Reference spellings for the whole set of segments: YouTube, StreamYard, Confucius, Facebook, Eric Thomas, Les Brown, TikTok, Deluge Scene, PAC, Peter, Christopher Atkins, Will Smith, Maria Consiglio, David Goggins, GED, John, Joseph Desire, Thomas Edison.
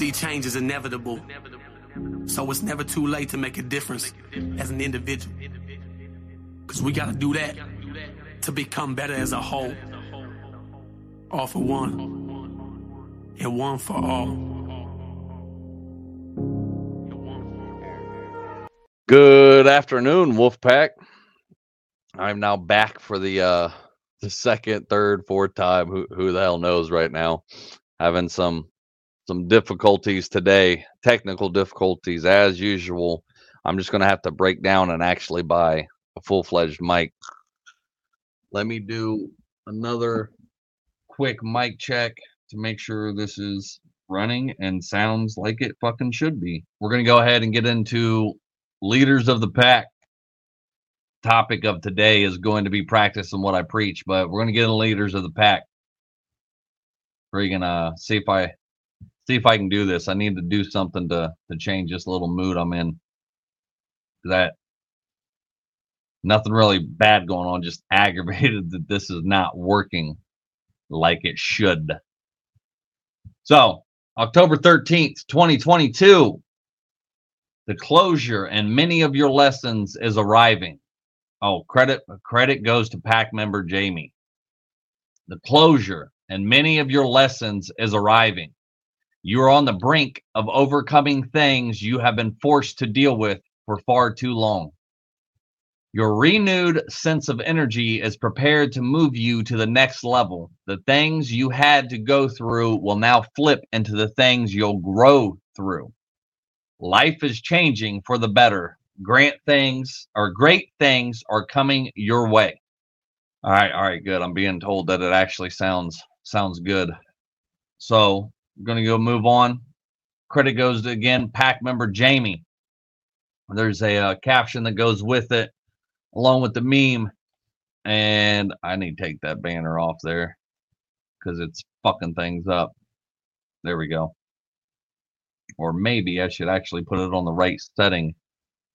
see change is inevitable, so it's never too late to make a difference as an individual. Because we gotta do that to become better as a whole. All for one, and one for all. Good afternoon, Wolfpack. I'm now back for the second, third, fourth time. Who the hell knows right now? Having some difficulties today, technical difficulties as usual. I'm just going to have to break down and actually buy a full-fledged mic. Let me do another quick mic check to make sure this is running and sounds like it fucking should be. We're going to go ahead and get into Leaders of the Pack. Topic of today is going to be practicing what I preach, but we're going to get into Leaders of the Pack. We're gonna see if I can do this. I need to do something to change this little mood I'm in. That nothing really bad going on, just aggravated that this is not working like it should. So October 13th, 2022. The closure and many of your lessons is arriving. Oh, credit goes to PAC member Jamie. The closure and many of your lessons is arriving. You are on the brink of overcoming things you have been forced to deal with for far too long. Your renewed sense of energy is prepared to move you to the next level. The things you had to go through will now flip into the things you'll grow through. Life is changing for the better. Great things are coming your way. All right, good. I'm being told that it actually sounds good. So I'm going to go move on. Credit goes to, again, PAC member Jamie. There's a caption that goes with it, along with the meme. And I need to take that banner off there because it's fucking things up. There we go. Or maybe I should actually put it on the right setting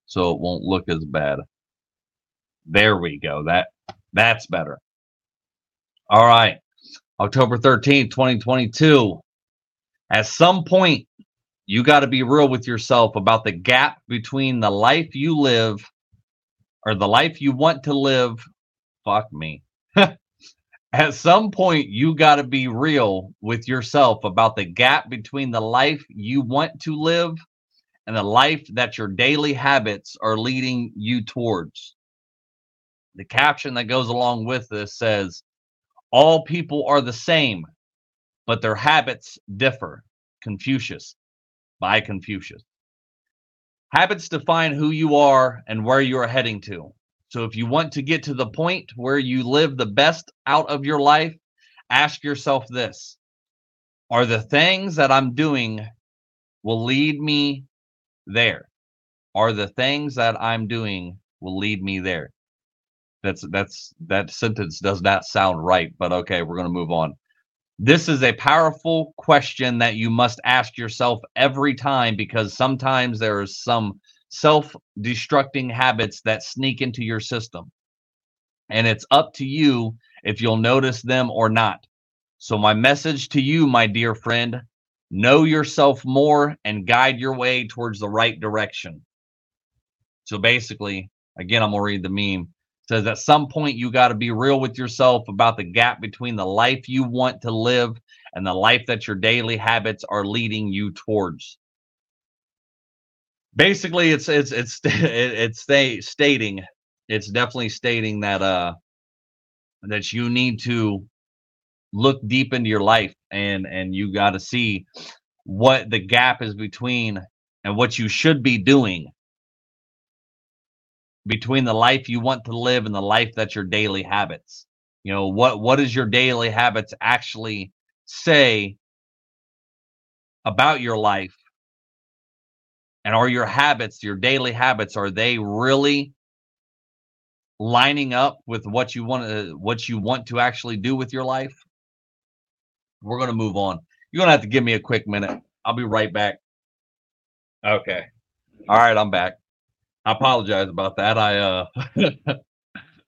so it won't look as bad. There we go. That's better. All right. October 13th, 2022. At some point, you got to be real with yourself about the gap between the life you live or the life you want to live. Fuck me. At some point, you got to be real with yourself about the gap between the life you want to live and the life that your daily habits are leading you towards. The caption that goes along with this says, "All people are the same, but their habits differ." Confucius, by Confucius. Habits define who you are and where you are heading to. So if you want to get to the point where you live the best out of your life, ask yourself this: are the things that I'm doing will lead me there? Are the things that I'm doing will lead me there? That sentence does not sound right, but okay, we're going to move on. This is a powerful question that you must ask yourself every time, because sometimes there is some self-destructing habits that sneak into your system. And it's up to you if you'll notice them or not. So my message to you, my dear friend, know yourself more and guide your way towards the right direction. So basically, again, I'm going to read the meme. It says, at some point, you got to be real with yourself about the gap between the life you want to live and the life that your daily habits are leading you towards. Basically, it's definitely stating that you need to look deep into your life and you got to see what the gap is between and what you should be doing between the life you want to live and the life that's your daily habits. You know, what does your daily habits actually say about your life? And are your habits, your daily habits, are they really lining up with what you want to actually do with your life? We're going to move on. You're going to have to give me a quick minute. I'll be right back. Okay. All right, I'm back. I apologize about that. I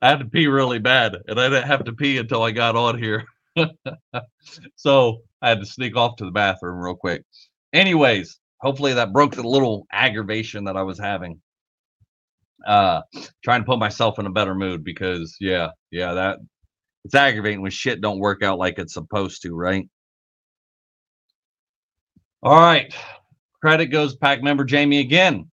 had to pee really bad, and I didn't have to pee until I got on here. So I had to sneak off to the bathroom real quick. Anyways, hopefully that broke the little aggravation that I was having. Trying to put myself in a better mood because, yeah, that it's aggravating when shit don't work out like it's supposed to, right? All right. Credit goes PAC member Jamie again.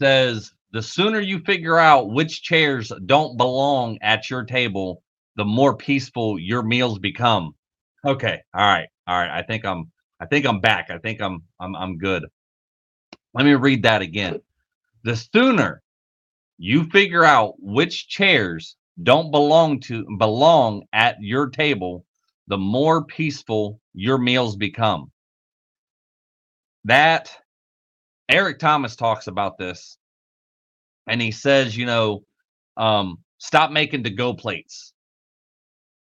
Says, the sooner you figure out which chairs don't belong at your table, the more peaceful your meals become. Okay. All right. I think I'm back. I think I'm good. Let me read that again. The sooner you figure out which chairs don't belong at your table, the more peaceful your meals become. That Eric Thomas talks about this, and he says, you know, stop making to-go plates.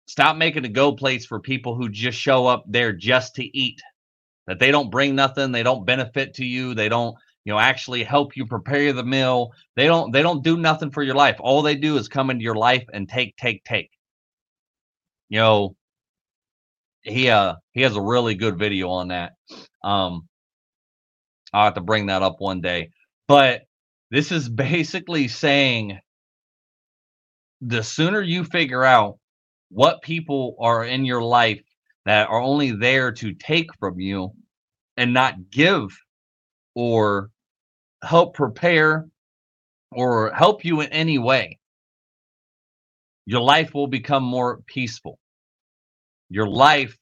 Stop making to-go plates for people who just show up there just to eat, that they don't bring nothing, they don't benefit to you, they don't, you know, actually help you prepare the meal. They don't do nothing for your life. All they do is come into your life and take. You know, he has a really good video on that. I'll have to bring that up one day. But this is basically saying the sooner you figure out what people are in your life that are only there to take from you and not give or help prepare or help you in any way, your life will become more peaceful. Your life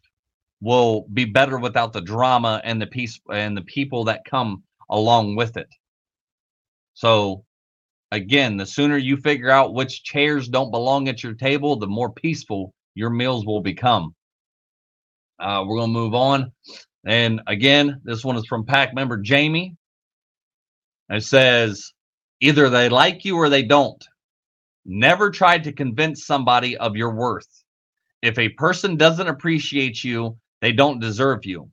will be better without the drama and the peace and the people that come along with it. So again, the sooner you figure out which chairs don't belong at your table, the more peaceful your meals will become. We're going to move on. And again, this one is from PAC member Jamie. It says, either they like you or they don't. Never try to convince somebody of your worth. If a person doesn't appreciate you, they don't deserve you.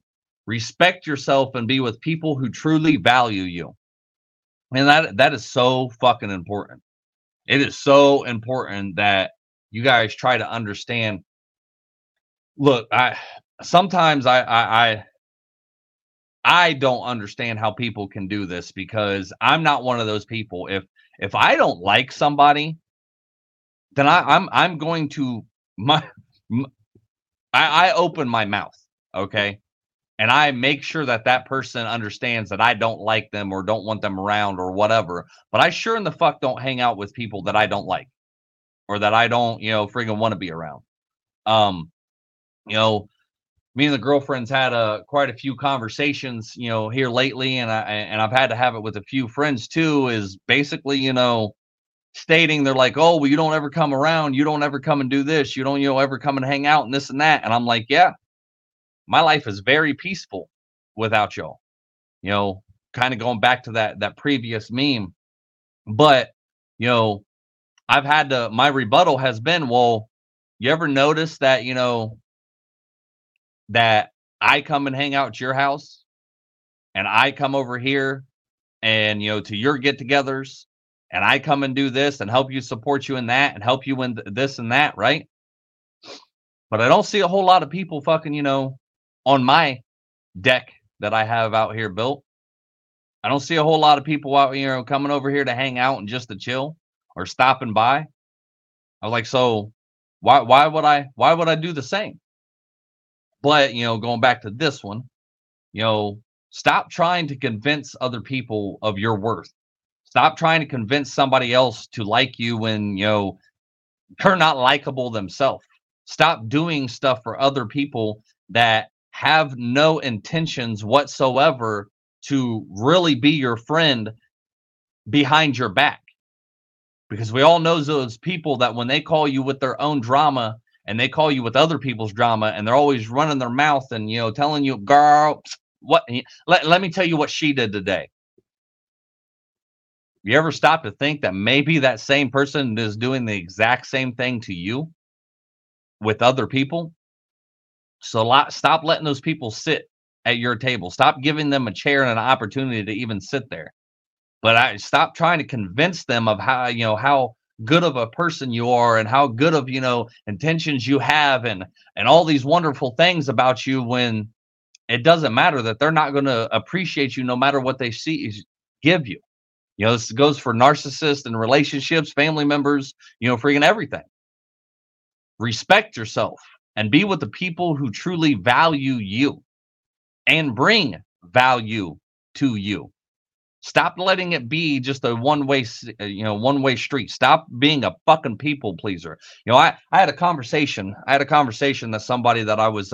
Respect yourself and be with people who truly value you. And that is so fucking important. It is so important that you guys try to understand. Look, sometimes I don't understand how people can do this, because I'm not one of those people. If I don't like somebody, then I'm going to I open my mouth, okay? And I make sure that that person understands that I don't like them or don't want them around or whatever. But I sure in the fuck don't hang out with people that I don't like or that I don't, you know, friggin' want to be around. You know, me and the girlfriend's had quite a few conversations, you know, here lately. And I've had to have it with a few friends too, is basically, you know, stating they're like, oh, well, you don't ever come around. You don't ever come and do this. You don't, you know, ever come and hang out and this and that. And I'm like, yeah. My life is very peaceful without y'all, you know, kind of going back to that previous meme. But, you know, I've had to, my rebuttal has been, well, you ever notice that, you know, that I come and hang out at your house and I come over here and, you know, to your get togethers and I come and do this and help you, support you in that and help you in this and that. Right. But I don't see a whole lot of people fucking, you know, on my deck that I have out here built. I don't see a whole lot of people out here coming over here to hang out and just to chill or stopping by. I was like, so why would I do the same? But, you know, going back to this one, you know, stop trying to convince other people of your worth. Stop trying to convince somebody else to like you when, you know, they're not likable themselves. Stop doing stuff for other people that have no intentions whatsoever to really be your friend behind your back. Because we all know those people that when they call you with their own drama and they call you with other people's drama and they're always running their mouth and, you know, telling you, girl, what, let me tell you what she did today. You ever stop to think that maybe that same person is doing the exact same thing to you with other people? So stop letting those people sit at your table. Stop giving them a chair and an opportunity to even sit there. But stop trying to convince them of how, you know, how good of a person you are and how good of, you know, intentions you have and all these wonderful things about you when it doesn't matter that they're not going to appreciate you no matter what they see give you. You know, this goes for narcissists and relationships, family members, you know, freaking everything. Respect yourself and be with the people who truly value you and bring value to you. Stop letting it be just a one-way, you know, one-way street. Stop being a fucking people pleaser. You know, I had a conversation that somebody that I was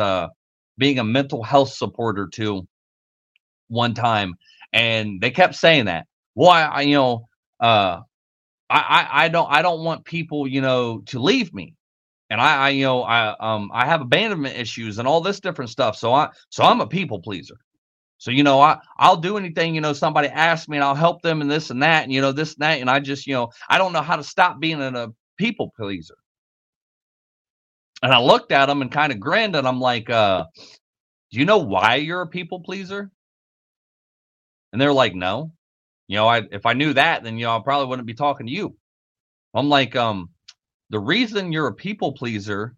being a mental health supporter to one time, and they kept saying that, well, I don't want people, you know, to leave me, and I have abandonment issues and all this different stuff, so I'm a people pleaser. So, you know, I'll do anything, you know, somebody asks me and I'll help them and this and that and, you know, this and that. And I just, you know, I don't know how to stop being a people pleaser. And I looked at him and kind of grinned and I'm like, do you know why you're a people pleaser? And they're like, no, you know, if I knew that, then, you know, I probably wouldn't be talking to you. I'm like, the reason you're a people pleaser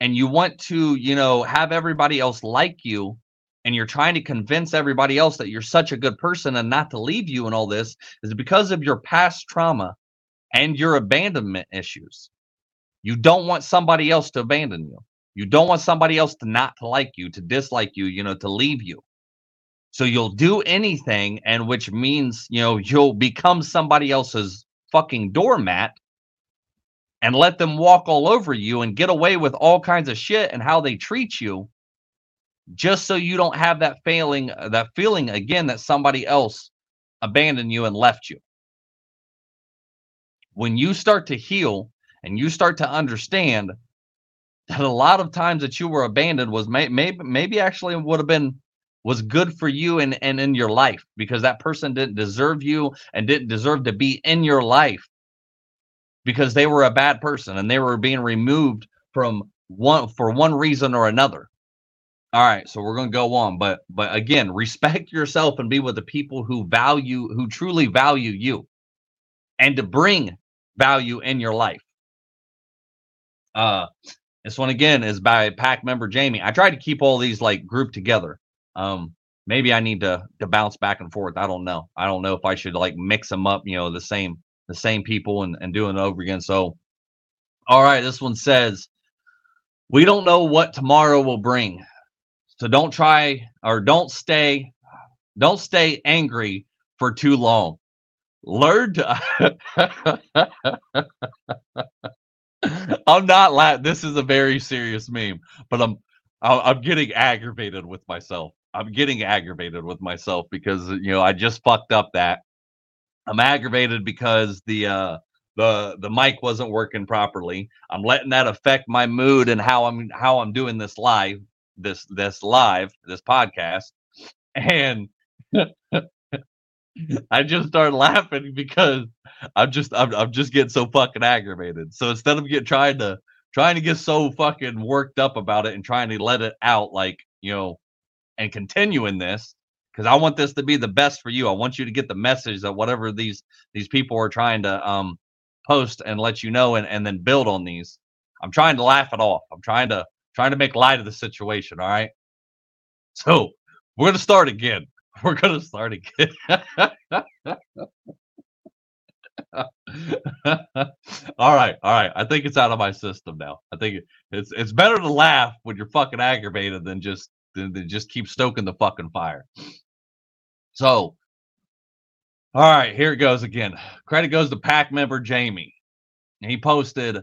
and you want to, you know, have everybody else like you, and you're trying to convince everybody else that you're such a good person and not to leave you and all this, is because of your past trauma and your abandonment issues. You don't want somebody else to abandon you. You don't want somebody else to not to like you, to dislike you, you know, to leave you. So you'll do anything, and which means, you know, you'll become somebody else's fucking doormat and let them walk all over you and get away with all kinds of shit and how they treat you, just so you don't have that feeling again that somebody else abandoned you and left you. When you start to heal and you start to understand that a lot of times that you were abandoned was maybe actually would have been was good for you and in your life, because that person didn't deserve you and didn't deserve to be in your life because they were a bad person and they were being removed from for one reason or another. All right, so we're going to go on, but again, respect yourself and be with the people who truly value you and to bring value in your life. This one again is by PAC member Jamie. I try to keep all these like grouped together. Maybe I need to bounce back and forth. I don't know. I don't know if I should like mix them up, you know, the same people and doing it over again. So, all right, this one says, we don't know what tomorrow will bring. So don't stay angry for too long. Learn to, I'm not laughing. This is a very serious meme, but I'm getting aggravated with myself. I'm getting aggravated with myself because, you know, I just fucked up that. I'm aggravated because the mic wasn't working properly. I'm letting that affect my mood and how I'm doing this live. This podcast, and I just started laughing because I'm just getting so fucking aggravated. So instead of trying to get so fucking worked up about it and trying to let it out, like, you know, and continue in this, because I want this to be the best for you. I want you to get the message that whatever these people are trying to post and let you know, and then build on these. I'm trying to laugh it off. I'm trying to make light of the situation, all right? So we're going to start again. We're going to start again. All right. I think it's out of my system now. I think it's better to laugh when you're fucking aggravated than just keep stoking the fucking fire. So, all right, here it goes again. Credit goes to PAC member Jamie. He posted,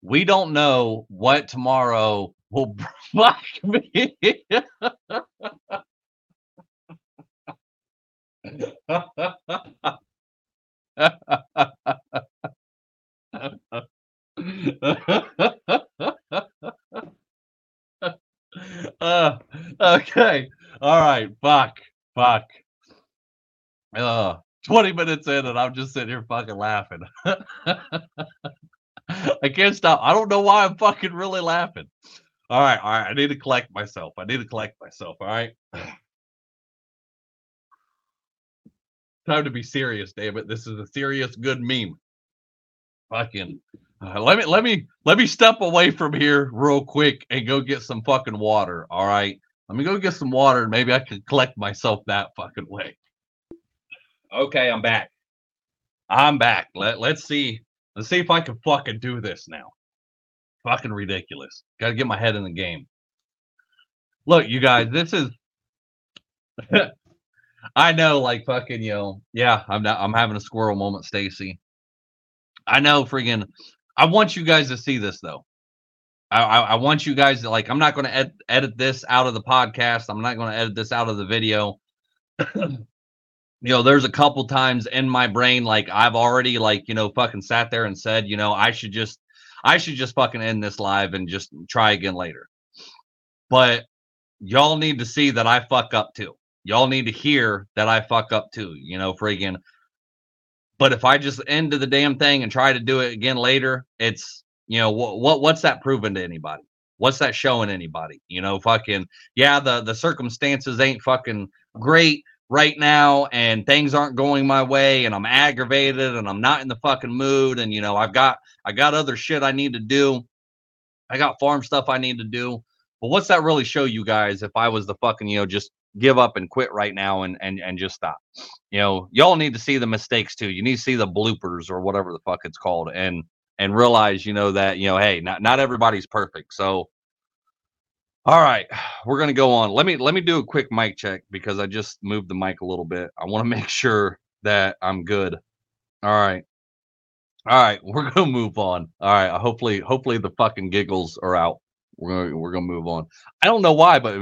we don't know what tomorrow will block me. Okay. All right. Fuck. 20 minutes in and I'm just sitting here fucking laughing. I can't stop. I don't know why I'm fucking really laughing. All right. I need to collect myself. All right. Time to be serious, David. This is a serious good meme. Fucking let me step away from here real quick and go get some fucking water. All right. Let me go get some water. Maybe I can collect myself that fucking way. Okay, I'm back. I'm back. Let's see. Let's see if I can fucking do this now. Fucking ridiculous. Got to get my head in the game. Look, you guys, this is... I know, like, fucking, you know, yeah, I'm having a squirrel moment, Stacy. I know, friggin', I want you guys to see this, though. I want you guys to, like, I'm not going to edit this out of the podcast. I'm not going to edit this out of the video. You know, there's a couple times in my brain, like, I've already, like, you know, fucking sat there and said, you know, I should just fucking end this live and just try again later. But y'all need to see that I fuck up, too. Y'all need to hear that I fuck up, too, you know, friggin'. But if I just end the damn thing and try to do it again later, it's, you know, what's that proving to anybody? What's that showing anybody? You know, fucking, yeah, the circumstances ain't fucking great right now, and things aren't going my way, and I'm aggravated, and I'm not in the fucking mood, and, you know, I got other shit I need to do. I got farm stuff I need to do. But what's that really show you guys if I was the fucking, you know, just give up and quit right now and just stop? You know, y'all need to see the mistakes too. You need to see the bloopers or whatever the fuck it's called, and realize, you know, that, you know, hey, not everybody's perfect. So, all right, we're going to go on. Let me do a quick mic check because I just moved the mic a little bit. I want to make sure that I'm good. All right, we're going to move on. All right, hopefully the fucking giggles are out. We're going to move on. I don't know why, but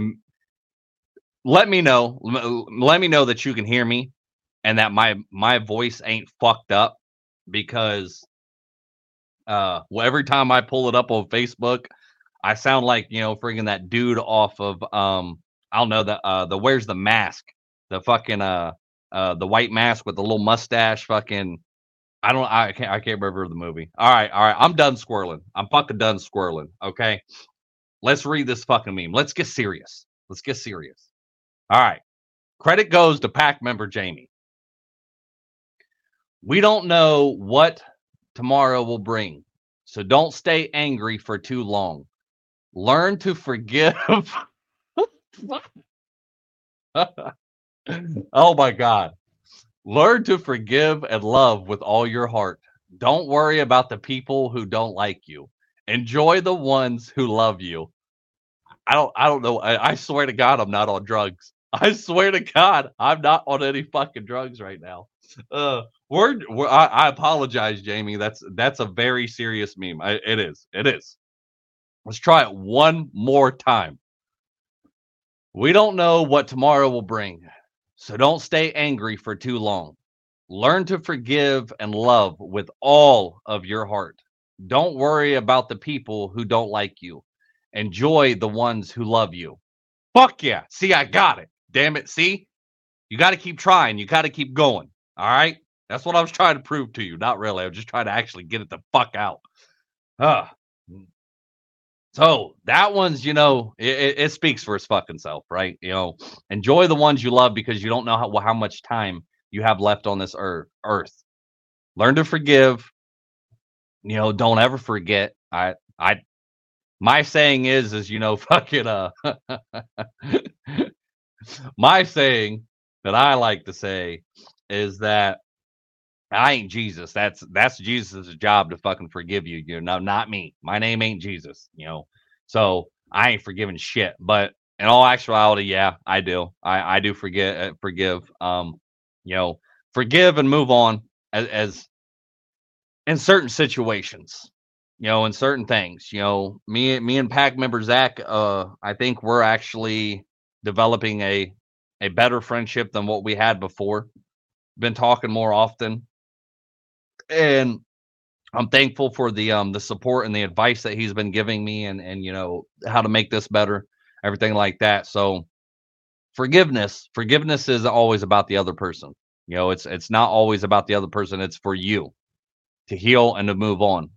let me know. Let me know that you can hear me and that my voice ain't fucked up, because every time I pull it up on Facebook, I sound like, you know, friggin' that dude off of, I don't know, the Where's the Mask? The fucking, the white mask with the little mustache, fucking, I can't remember the movie. All right, I'm done squirreling. I'm fucking done squirreling, okay? Let's read this fucking meme. Let's get serious. All right. Credit goes to PAC member Jamie. We don't know what tomorrow will bring, so don't stay angry for too long. Learn to forgive. Oh, my God. Learn to forgive and love with all your heart. Don't worry about the people who don't like you. Enjoy the ones who love you. I don't know. I swear to God, I'm not on drugs. I swear to God, I'm not on any fucking drugs right now. I apologize, Jamie. That's a very serious meme. It is. Let's try it one more time. We don't know what tomorrow will bring, so don't stay angry for too long. Learn to forgive and love with all of your heart. Don't worry about the people who don't like you. Enjoy the ones who love you. Fuck yeah. See, I got it. Damn it. See, you got to keep trying. You got to keep going. All right. That's what I was trying to prove to you. Not really. I was just trying to actually get it the fuck out. So that one's, you know, it speaks for its fucking self, right? You know, enjoy the ones you love because you don't know how much time you have left on this earth. Learn to forgive. You know, don't ever forget. My saying is, you know, fucking, my saying that I like to say is that I ain't Jesus. That's Jesus' job to fucking forgive you. You know, not me. My name ain't Jesus, you know, so I ain't forgiving shit. But in all actuality, yeah, I do. I do forgive, you know, forgive and move on as in certain situations. You know, in certain things, you know, me and PAC member Zach, I think we're actually developing a better friendship than what we had before. Been talking more often. And I'm thankful for the support and the advice that he's been giving me and, you know, how to make this better, everything like that. So forgiveness is always about the other person. You know, it's not always about the other person. It's for you to heal and to move on.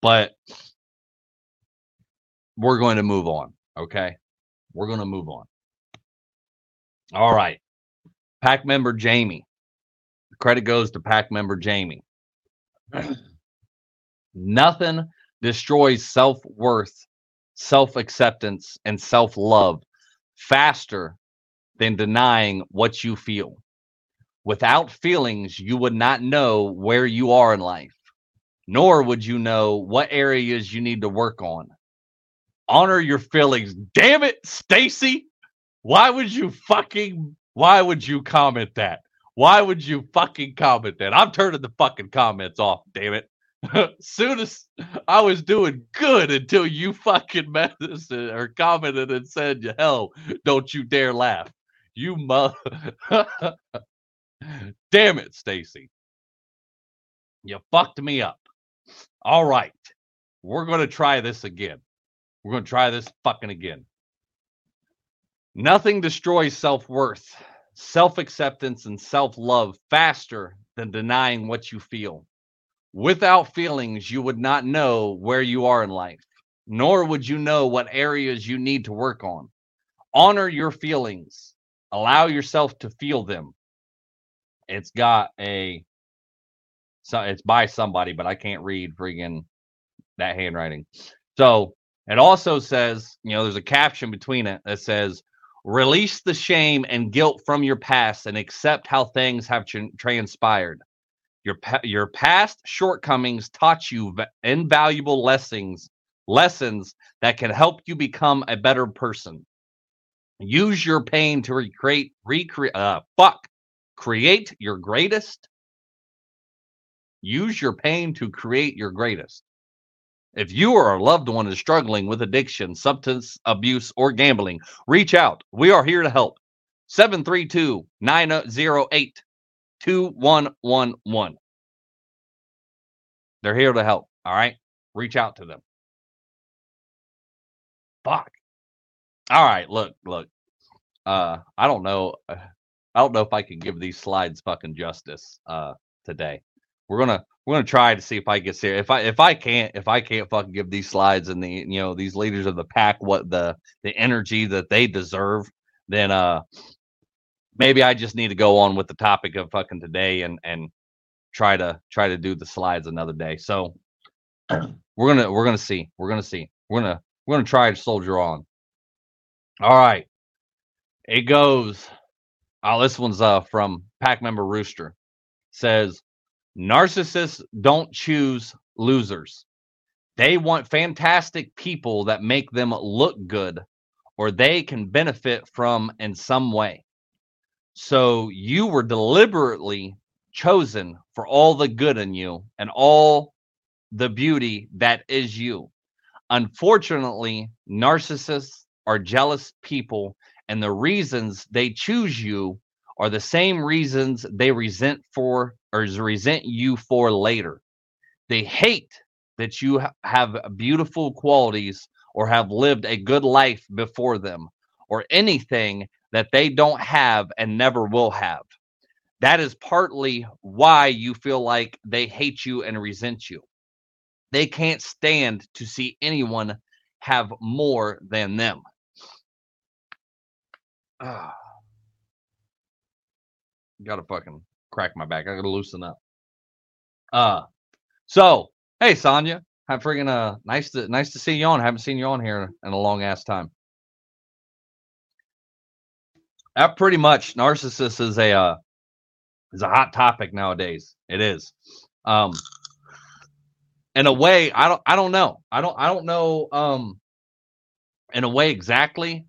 But we're going to move on, okay? We're going to move on. All right. PAC member Jamie. The credit goes to PAC member Jamie. Nothing destroys self-worth, self-acceptance, and self-love faster than denying what you feel. Without feelings, you would not know where you are in life, nor would you know what areas you need to work on. Honor your feelings. Damn it, Stacy. Why would you comment that? Why would you fucking comment that? I'm turning the fucking comments off, damn it. Soon as I was doing good until you fucking messaged or commented and said, hell, don't you dare laugh. You mother. Damn it, Stacy. You fucked me up. All right. We're going to try this again. We're going to try this fucking again. Nothing destroys self-worth, self-acceptance, and self-love faster than denying what you feel. Without feelings, you would not know where you are in life, nor would you know what areas you need to work on. Honor your feelings. Allow yourself to feel them. It's got a... So it's by somebody, but I can't read friggin' that handwriting. So it also says, you know, there's a caption between it that says, release the shame and guilt from your past and accept how things have transpired. Your past shortcomings taught you invaluable lessons that can help you become a better person. Use your pain to create your greatest. Use your pain to create your greatest. If you or a loved one is struggling with addiction, substance abuse, or gambling, reach out. We are here to help. 732-908-2111. They're here to help. All right? Reach out to them. Fuck. All right. Look. I don't know if I can give these slides fucking justice today. We're gonna try to see if I get serious. If I can't fucking give these slides and the, you know, these leaders of the pack what the energy that they deserve, then maybe I just need to go on with the topic of fucking today and try to do the slides another day. So we're gonna see. We're gonna try to soldier on. All right, it goes. Oh, this one's from pack member Rooster. Says, narcissists don't choose losers. They want fantastic people that make them look good or they can benefit from in some way. So you were deliberately chosen for all the good in you and all the beauty that is you. Unfortunately, narcissists are jealous people, and the reasons they choose you are the same reasons they resent you for later. They hate that you have beautiful qualities or have lived a good life before them or anything that they don't have and never will have. That is partly why you feel like they hate you and resent you. They can't stand to see anyone have more than them. Gotta fucking crack my back. I gotta loosen up. So hey, Sonya, I'm friggin' nice to see you on. Haven't seen you on here in a long ass time. That pretty much, narcissist is a hot topic nowadays. It is. In a way, I don't know. I don't know. In a way, exactly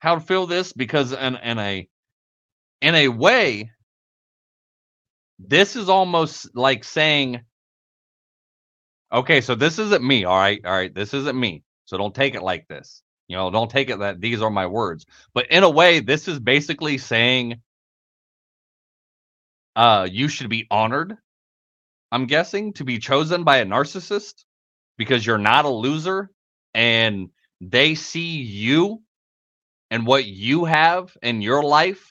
how to feel this, because in a way, this is almost like saying, okay, so this isn't me. All right. This isn't me. So don't take it like this. You know, don't take it that these are my words. But in a way, this is basically saying you should be honored, I'm guessing, to be chosen by a narcissist because you're not a loser and they see you and what you have in your life.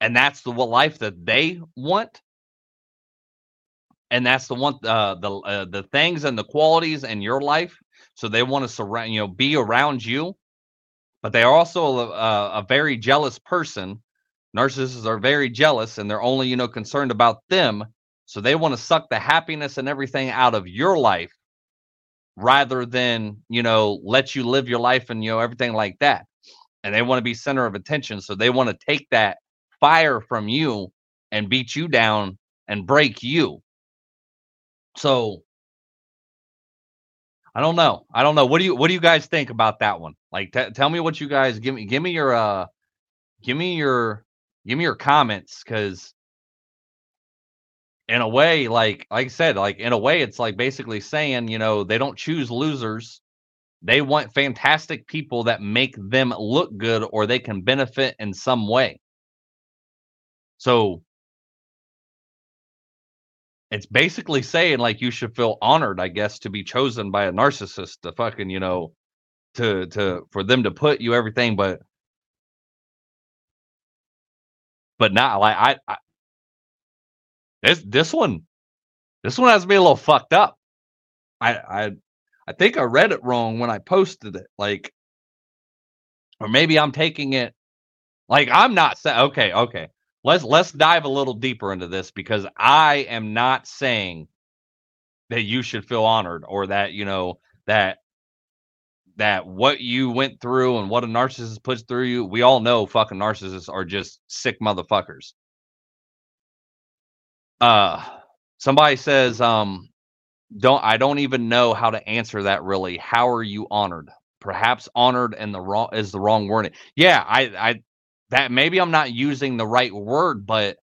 And that's the life that they want. And that's the one, the things and the qualities in your life. So they want to surround, you know, be around you. But they are also a very jealous person. Narcissists are very jealous, and they're only, you know, concerned about them. So they want to suck the happiness and everything out of your life, rather than, you know, let you live your life and, you know, everything like that. and they want to be center of attention. So they want to take that fire from you and beat you down and break you. So I don't know. I don't know. What do you guys think about that one? Like, tell me what you guys give me your comments. 'Cause in a way, like I said, like in a way, it's like basically saying, you know, they don't choose losers. They want fantastic people that make them look good or they can benefit in some way. So it's basically saying like you should feel honored, I guess, to be chosen by a narcissist to fucking, you know, to for them to put you everything, but not like I this one has me a little fucked up. I think I read it wrong when I posted it, like, or maybe I'm taking it like I'm not saying. Okay. Let's dive a little deeper into this, because I am not saying that you should feel honored or that, you know, that what you went through and what a narcissist puts through you. We all know fucking narcissists are just sick motherfuckers. Somebody says, I don't even know how to answer that really. How are you honored? Perhaps honored and is the wrong wording. Yeah, that maybe I'm not using the right word, but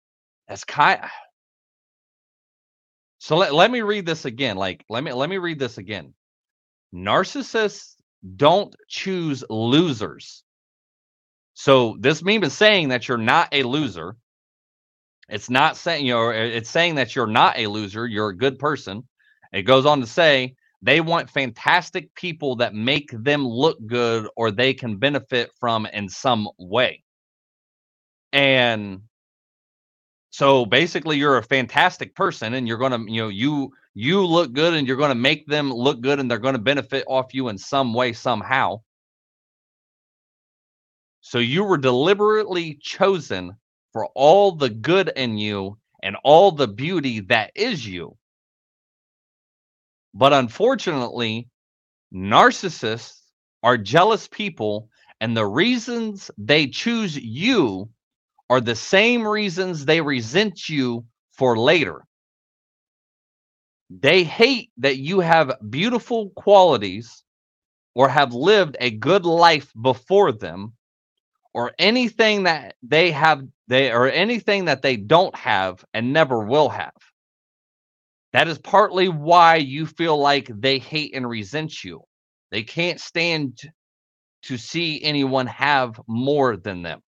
that's kind of... So let me read this again. Like, let me read this again. Narcissists don't choose losers. So this meme is saying that you're not a loser. It's not saying, you know, it's saying that you're not a loser. You're a good person. It goes on to say they want fantastic people that make them look good or they can benefit from in some way. And so basically you're a fantastic person and you're going to, you know, you look good and you're going to make them look good and they're going to benefit off you in some way, somehow. So you were deliberately chosen for all the good in you and all the beauty that is you. But unfortunately, narcissists are jealous people, and the reasons they choose you are the same reasons they resent you for later. They hate that you have beautiful qualities or have lived a good life before them or anything that they have, they or anything that they don't have and never will have. That is partly why you feel like they hate and resent you. They can't stand to see anyone have more than them.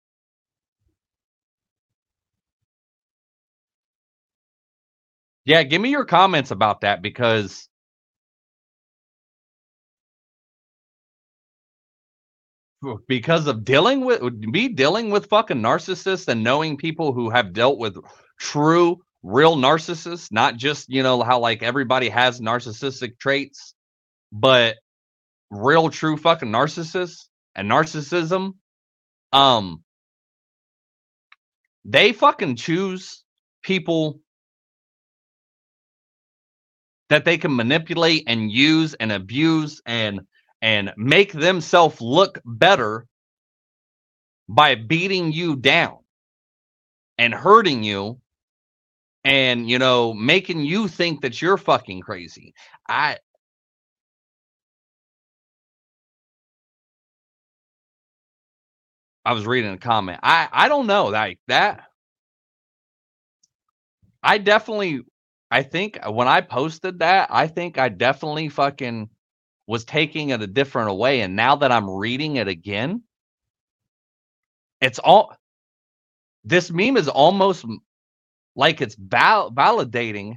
Yeah, give me your comments about that, because of dealing with fucking narcissists and knowing people who have dealt with true, real narcissists, not just, you know, how like everybody has narcissistic traits, but real, true fucking narcissists and narcissism. They fucking choose people that they can manipulate and use and abuse and make themselves look better by beating you down and hurting you and, you know, making you think that you're fucking crazy. I was reading a comment. I don't know, like that. I think when I posted that, I think I definitely fucking was taking it a different way. And now that I'm reading it again, it's all, this meme is almost like it's validating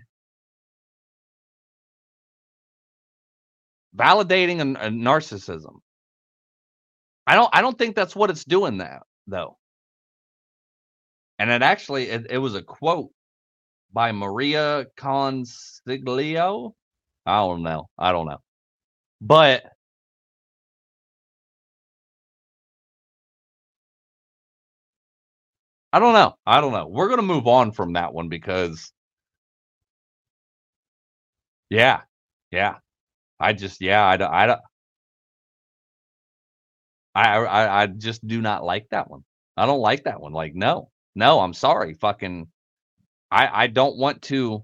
a narcissism. I don't think that's what it's doing that though. And it actually, it was a quote by Maria Consiglio. I don't know. But I don't know. We're going to move on from that one because I don't I just do not like that one. I don't like that one. Like, no, I'm sorry. Fucking, I don't want to.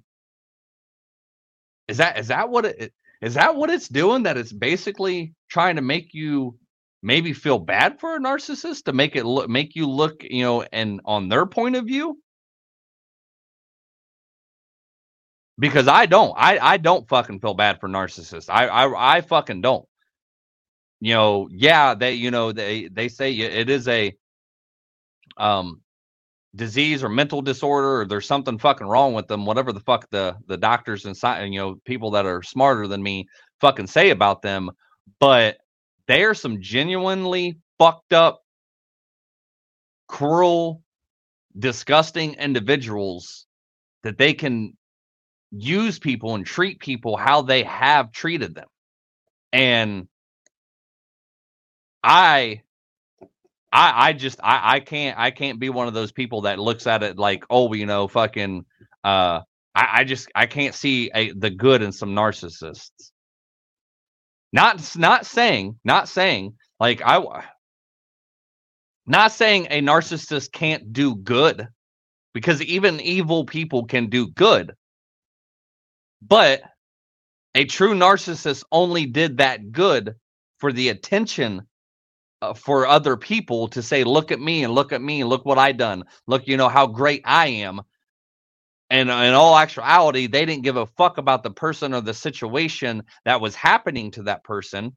Is that what it's doing? That it's basically trying to make you maybe feel bad for a narcissist, to make it look, make you look, you know, and on their point of view. Because I don't fucking feel bad for narcissists. I fucking don't. You know, yeah, they say it is a disease or mental disorder, or there's something fucking wrong with them, whatever the fuck the doctors and, you know, people that are smarter than me fucking say about them. But they are some genuinely fucked up, cruel, disgusting individuals that they can use people and treat people how they have treated them. And I can't be one of those people that looks at it like, oh, you know, fucking, I can't see the good in some narcissists. Not saying a narcissist can't do good, because even evil people can do good. But a true narcissist only did that good for the attention for other people to say, look at me and look at me and look what I done. Look, you know how great I am. And in all actuality, they didn't give a fuck about the person or the situation that was happening to that person.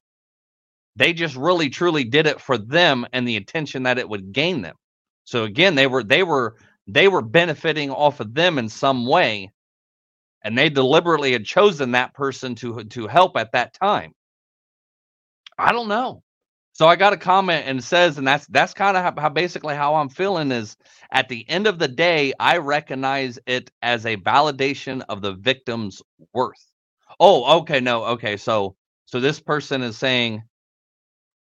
They just really, truly did it for them and the attention that it would gain them. So again, they were benefiting off of them in some way. And they deliberately had chosen that person to help at that time. I don't know. So I got a comment and it says, and that's kind of how basically how I'm feeling is, at the end of the day, I recognize it as a validation of the victim's worth. Oh, okay. No. Okay. So this person is saying,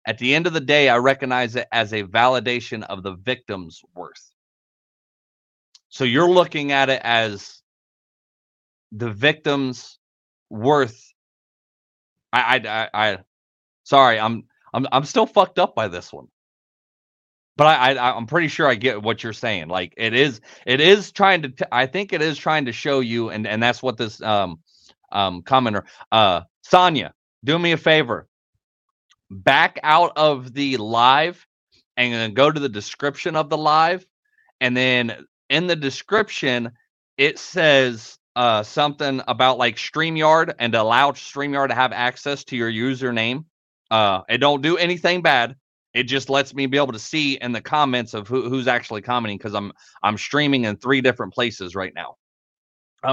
at the end of the day, I recognize it as a validation of the victim's worth. So you're looking at it as the victim's worth. Sorry, I'm still fucked up by this one, but I'm pretty sure I get what you're saying. Like, it is trying to, I think it is trying to show you, and that's what this commenter, Sonia, do me a favor, back out of the live and then go to the description of the live, and then in the description it says something about like StreamYard, and allow StreamYard to have access to your username. It don't do anything bad. It just lets me be able to see in the comments of who's actually commenting, because I'm streaming in 3 different places right now.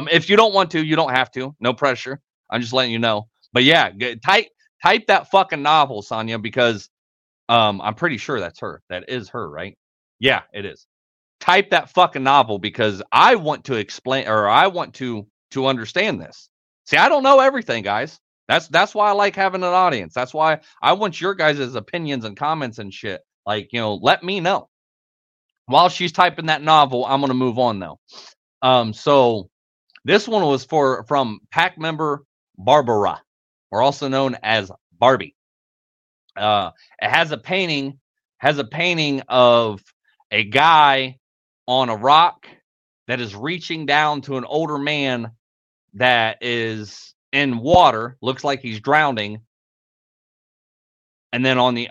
If you don't want to, you don't have to. No pressure. I'm just letting you know. But yeah, type that fucking novel, Sonia, because I'm pretty sure that's her. That is her, right? Yeah, it is. Type that fucking novel, because I want to explain, or I want to understand this. See, I don't know everything, guys. That's why I like having an audience. That's why I want your guys' opinions and comments and shit. Like, you know, let me know. While she's typing that novel, I'm going to move on though. So this one was from PAC member Barbara, or also known as Barbie. It has a painting of a guy on a rock that is reaching down to an older man that is in water, looks like he's drowning. And then on the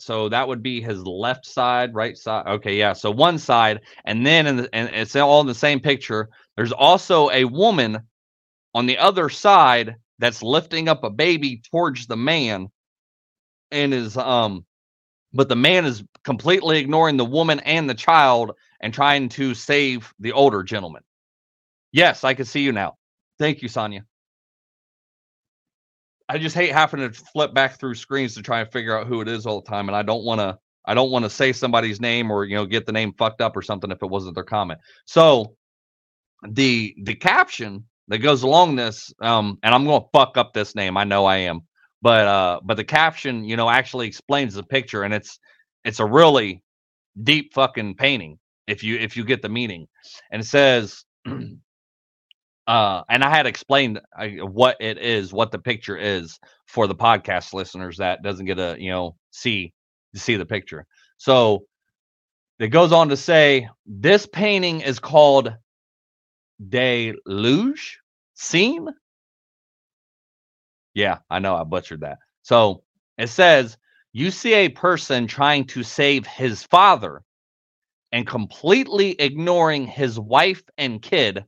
so that would be his left side, right side. Okay, yeah. So one side, and then and it's all in the same picture. There's also a woman on the other side that's lifting up a baby towards the man, and is but the man is completely ignoring the woman and the child and trying to save the older gentleman. Yes, I can see you now. Thank you, Sonia. I just hate having to flip back through screens to try and figure out who it is all the time. And I don't want to say somebody's name, or, you know, get the name fucked up or something if it wasn't their comment. So the caption that goes along this, and I'm going to fuck up this name. I know I am. But the caption, you know, actually explains the picture, and it's a really deep fucking painting if you get the meaning. And it says, and I had explained what it is, what the picture is, for the podcast listeners that doesn't get to, you know, see to see the picture. So it goes on to say, this painting is called Deluge Scene. Yeah, I know I butchered that. So it says, you see a person trying to save his father and completely ignoring his wife and kid,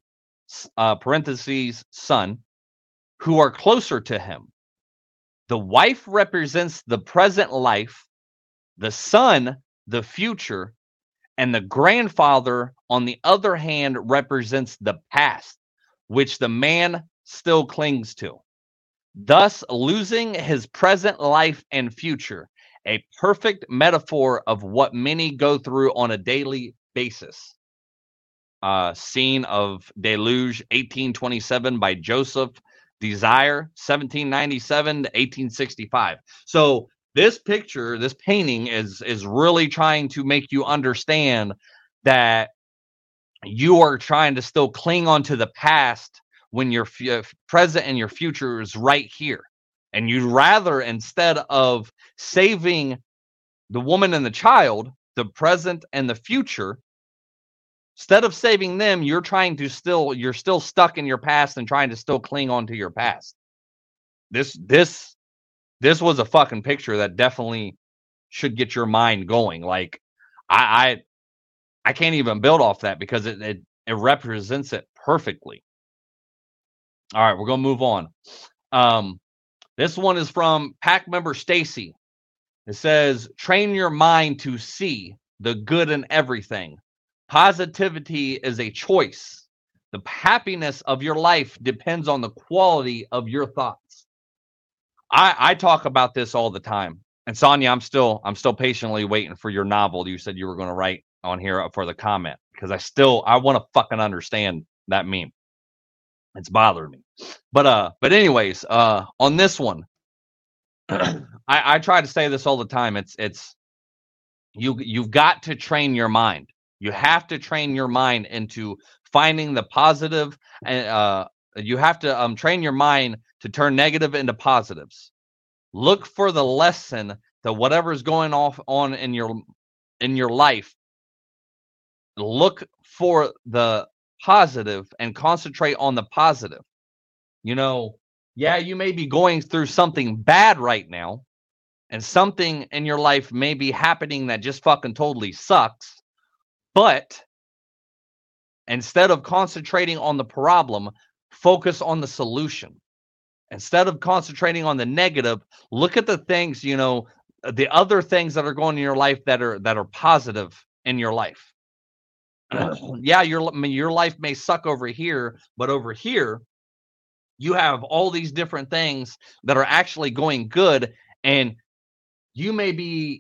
parentheses, son, who are closer to him. The wife represents the present life, the son, the future, and the grandfather, on the other hand, represents the past, which the man still clings to, thus losing his present life and future, a perfect metaphor of what many go through on a daily basis. Scene of Deluge, 1827 by Joseph Desire, 1797 to 1865. So this picture, this painting is really trying to make you understand that you are trying to still cling on to the past when your present and your future is right here. And you'd rather, instead of saving the woman and the child, the present and the future, instead of saving them, you're trying to still, you're still stuck in your past and trying to still cling on to your past. This was a fucking picture that definitely should get your mind going. Like, I can't even build off that because it represents it perfectly. All right, we're gonna move on. This one is from PAC member Stacy. It says, train your mind to see the good in everything. Positivity is a choice. The happiness of your life depends on the quality of your thoughts. I talk about this all the time. And Sonia, I'm still patiently waiting for your novel you said you were going to write on here for the comment, because I want to fucking understand that meme. It's bothering me. But anyways, on this one, I try to say this all the time. It's you've got to train your mind. You have to train your mind into finding the positive, and you have to train your mind to turn negative into positives. Look for the lesson that whatever's going on in your life. Look for the positive and concentrate on the positive. You know, yeah, you may be going through something bad right now, and something in your life may be happening that just fucking totally sucks. But instead of concentrating on the problem, focus on the solution. Instead of concentrating on the negative, look at the things, you know, the other things that are going in your life that are positive in your life. Yeah, your life may suck over here, but over here, you have all these different things that are actually going good, and you may be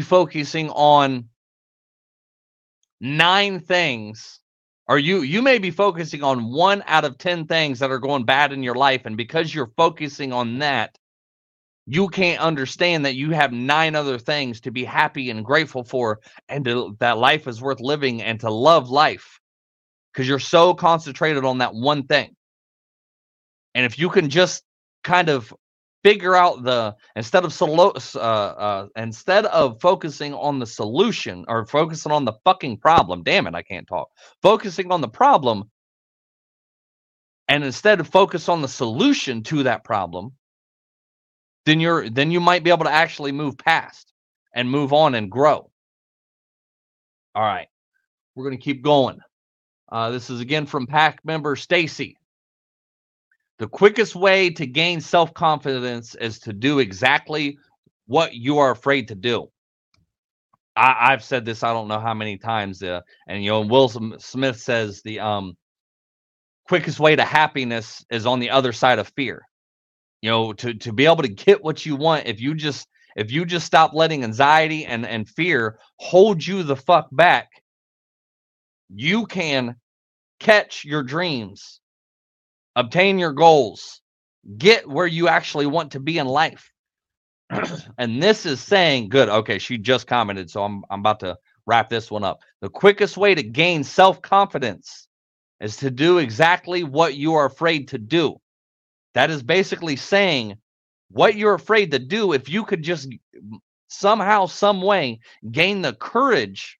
focusing on 9 things, or you may be focusing on 1 out of 10 things that are going bad in your life. And because you're focusing on that, you can't understand that you have 9 other things to be happy and grateful for, and that life is worth living, and to love life, because you're so concentrated on that one thing. And if you can just kind of figure out instead of focusing on the solution, or focusing on the fucking problem, damn it, I can't talk, focusing on the problem, and instead of focus on the solution to that problem, then you might be able to actually move past and move on and grow. All right, we're going to keep going. This is again from PAC member Stacy. The quickest way to gain self-confidence is to do exactly what you are afraid to do. I've said this I don't know how many times, and you know, Will Smith says the quickest way to happiness is on the other side of fear. You know, to be able to get what you want, if you just stop letting anxiety and fear hold you the fuck back, you can catch your dreams. Obtain your goals. Get where you actually want to be in life. And this is saying, good, okay, she just commented, so I'm about to wrap this one up. The quickest way to gain self-confidence is to do exactly what you are afraid to do. That is basically saying what you're afraid to do. If you could just somehow, some way, gain the courage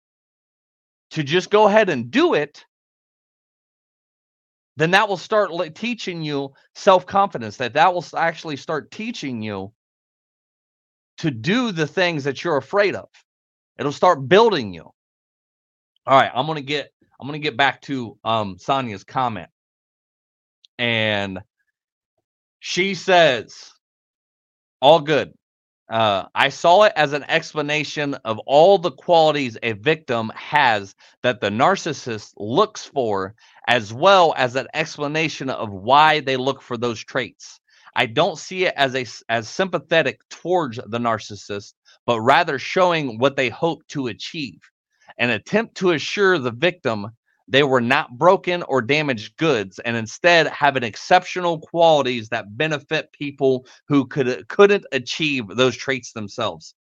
to just go ahead and do it, then that will start teaching you self-confidence, that will actually start teaching you to do the things that you're afraid of. It'll start building you. All right, I'm gonna get back to Sonia's comment. And she says, all good. I saw it as an explanation of all the qualities a victim has that the narcissist looks for, as well as an explanation of why they look for those traits. I don't see it as sympathetic towards the narcissist, but rather showing what they hope to achieve, an attempt to assure the victim they were not broken or damaged goods, and instead have an exceptional qualities that benefit people who couldn't achieve those traits themselves.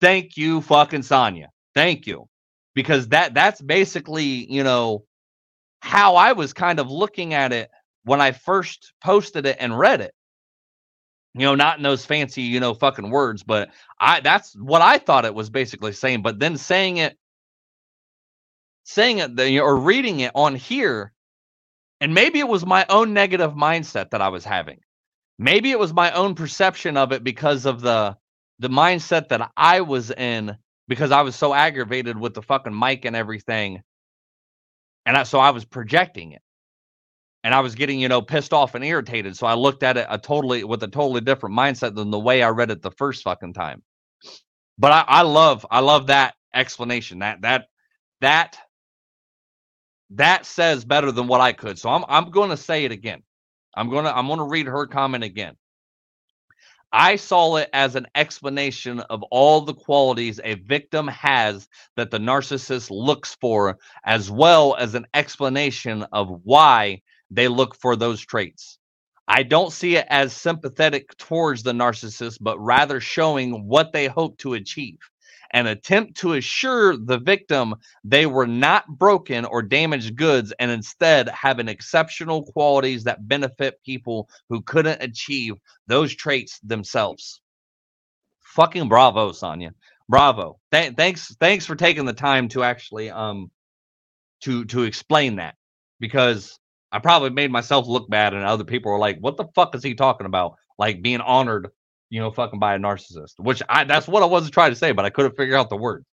Thank you, fucking Sonia. Thank you. Because that's basically, you know, how I was kind of looking at it when I first posted it and read it. You know, not in those fancy, you know, fucking words, but that's what I thought it was basically saying. But then saying it or reading it on here, and maybe it was my own negative mindset that I was having. Maybe it was my own perception of it because of the mindset that I was in, because I was so aggravated with the fucking mic and everything. And so I was projecting it, and I was getting, you know, pissed off and irritated. So I looked at it with a totally different mindset than the way I read it the first fucking time. But I love that explanation. That says better than what I could. So I'm going to say it again. I'm going to read her comment again. I saw it as an explanation of all the qualities a victim has that the narcissist looks for, as well as an explanation of why they look for those traits. I don't see it as sympathetic towards the narcissist, but rather showing what they hope to achieve, an attempt to assure the victim they were not broken or damaged goods, and instead have an exceptional qualities that benefit people who couldn't achieve those traits themselves. Fucking bravo, Sonia. Bravo. Thanks for taking the time to actually to explain that, because I probably made myself look bad, and other people were like, what the fuck is he talking about? Like being honored, you know, fucking by a narcissist, which that's what I wasn't trying to say, but I couldn't figure out the word.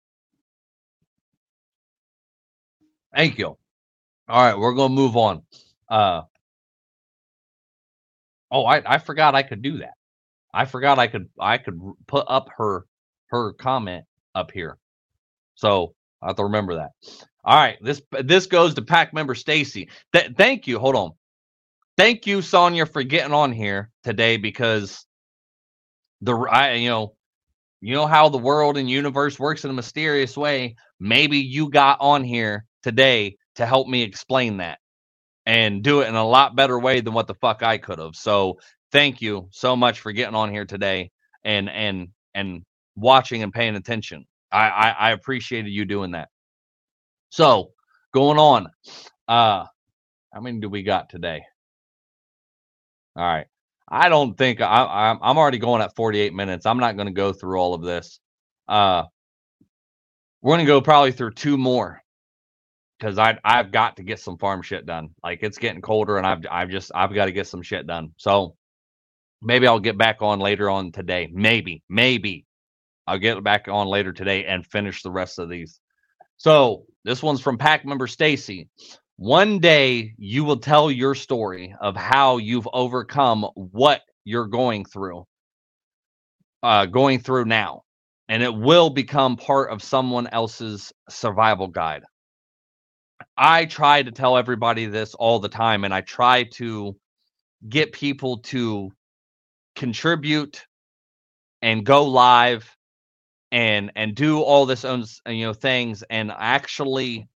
Thank you. All right, we're going to move on. I forgot I could do that. I forgot I could put up her comment up here. So I have to remember that. All right, this goes to PAC member Stacy. Thank you. Hold on. Thank you, Sonia, for getting on here today, because you know how the world and universe works in a mysterious way. Maybe you got on here today to help me explain that and do it in a lot better way than what the fuck I could have. So thank you so much for getting on here today and watching and paying attention. I appreciated you doing that. So going on, how many do we got today? All right. I don't think I'm already going at 48 minutes. I'm not going to go through all of this. We're going to go probably through two more, because I've got to get some farm shit done. Like, it's getting colder, and I've got to get some shit done. So maybe I'll get back on later on today. Maybe I'll get back on later today and finish the rest of these. So this one's from PAC member Stacy. One day you will tell your story of how you've overcome what you're going through now, and it will become part of someone else's survival guide. I try to tell everybody this all the time, and I try to get people to contribute and go live and do all this own, you know, things, and actually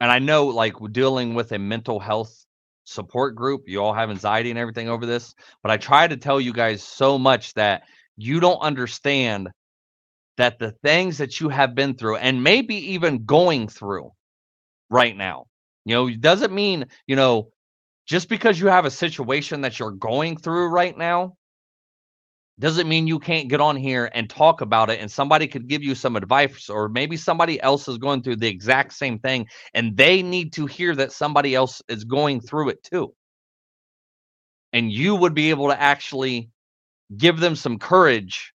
and I know, like, dealing with a mental health support group, you all have anxiety and everything over this, but I try to tell you guys so much that you don't understand that the things that you have been through, and maybe even going through right now, you know, it doesn't mean, you know, just because you have a situation that you're going through right now, doesn't mean you can't get on here and talk about it, and somebody could give you some advice, or maybe somebody else is going through the exact same thing and they need to hear that somebody else is going through it too. And you would be able to actually give them some courage,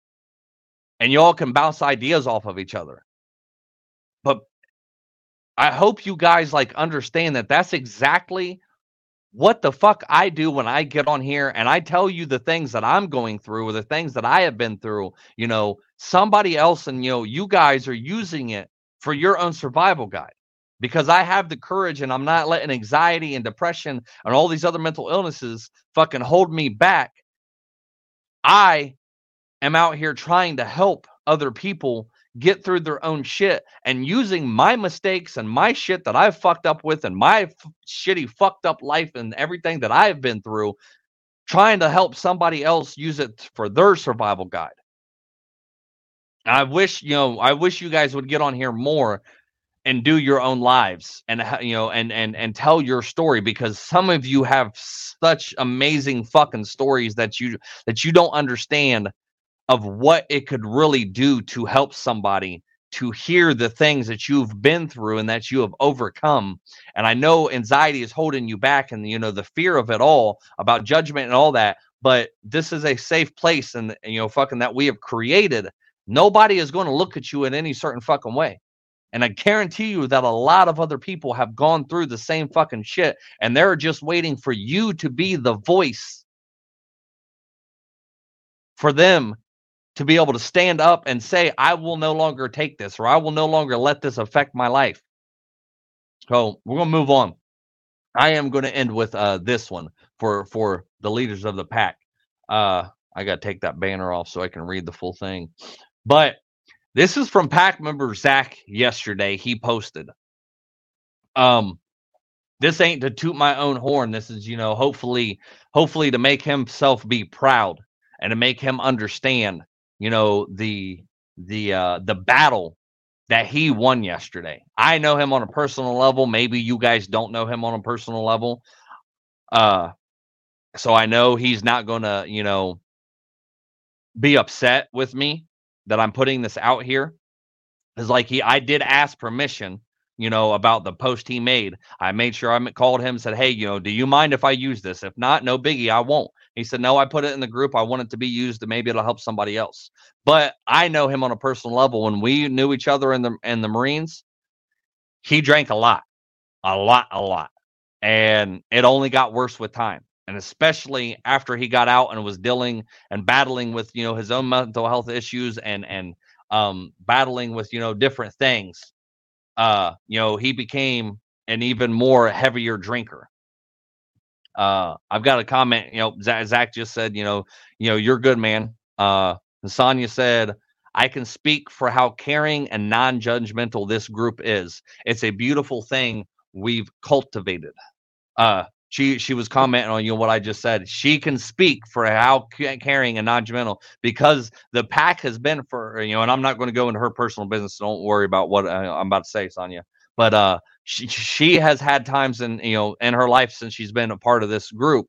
and y'all can bounce ideas off of each other. But I hope you guys like understand that that's exactly what the fuck I do when I get on here and I tell you the things that I'm going through or the things that I have been through. You know, somebody else, and you know, you guys are using it for your own survival guide, because I have the courage and I'm not letting anxiety and depression and all these other mental illnesses fucking hold me back. I am out here trying to help other people get through their own shit and using my mistakes and my shit that I've fucked up with and my shitty fucked up life and everything that I've been through, trying to help somebody else use it for their survival guide. And I wish you guys would get on here more and do your own lives and, you know, and tell your story, because some of you have such amazing fucking stories that you don't understand of what it could really do to help somebody to hear the things that you've been through and that you have overcome. And I know anxiety is holding you back and, you know, the fear of it all about judgment and all that, but this is a safe place. And, you know, fucking that we have created. Nobody is going to look at you in any certain fucking way. And I guarantee you that a lot of other people have gone through the same fucking shit, and they're just waiting for you to be the voice for them to be able to stand up and say, I will no longer take this, or I will no longer let this affect my life. So we're going to move on. I am going to end with this one for the leaders of the pack. I got to take that banner off so I can read the full thing. But this is from PAC member Zach yesterday. He posted, this ain't to toot my own horn. This is, you know, hopefully to make himself be proud and to make him understand, you know, the battle that he won yesterday. I know him on a personal level. Maybe you guys don't know him on a personal level. So I know he's not going to, you know, be upset with me that I'm putting this out here. Is like I did ask permission, you know, about the post he made. I made sure I called him and said, hey, you know, do you mind if I use this? If not, no biggie, I won't. He said, no, I put it in the group. I want it to be used, and maybe it'll help somebody else. But I know him on a personal level. When we knew each other in the Marines, he drank a lot. And it only got worse with time. And especially after he got out and was dealing and battling with, you know, his own mental health issues and battling with, you know, different things, you know, he became an even more heavier drinker. I've got a comment, you know, Zach just said, you know, you're good, man. And Sonia said, I can speak for how caring and non-judgmental this group is. It's a beautiful thing we've cultivated. She was commenting on, you know, what I just said. She can speak for how caring and non-judgmental, because the pack has been for, you know, and I'm not going to go into her personal business. So don't worry about what I'm about to say, Sonia. But she has had times in, you know, in her life since she's been a part of this group,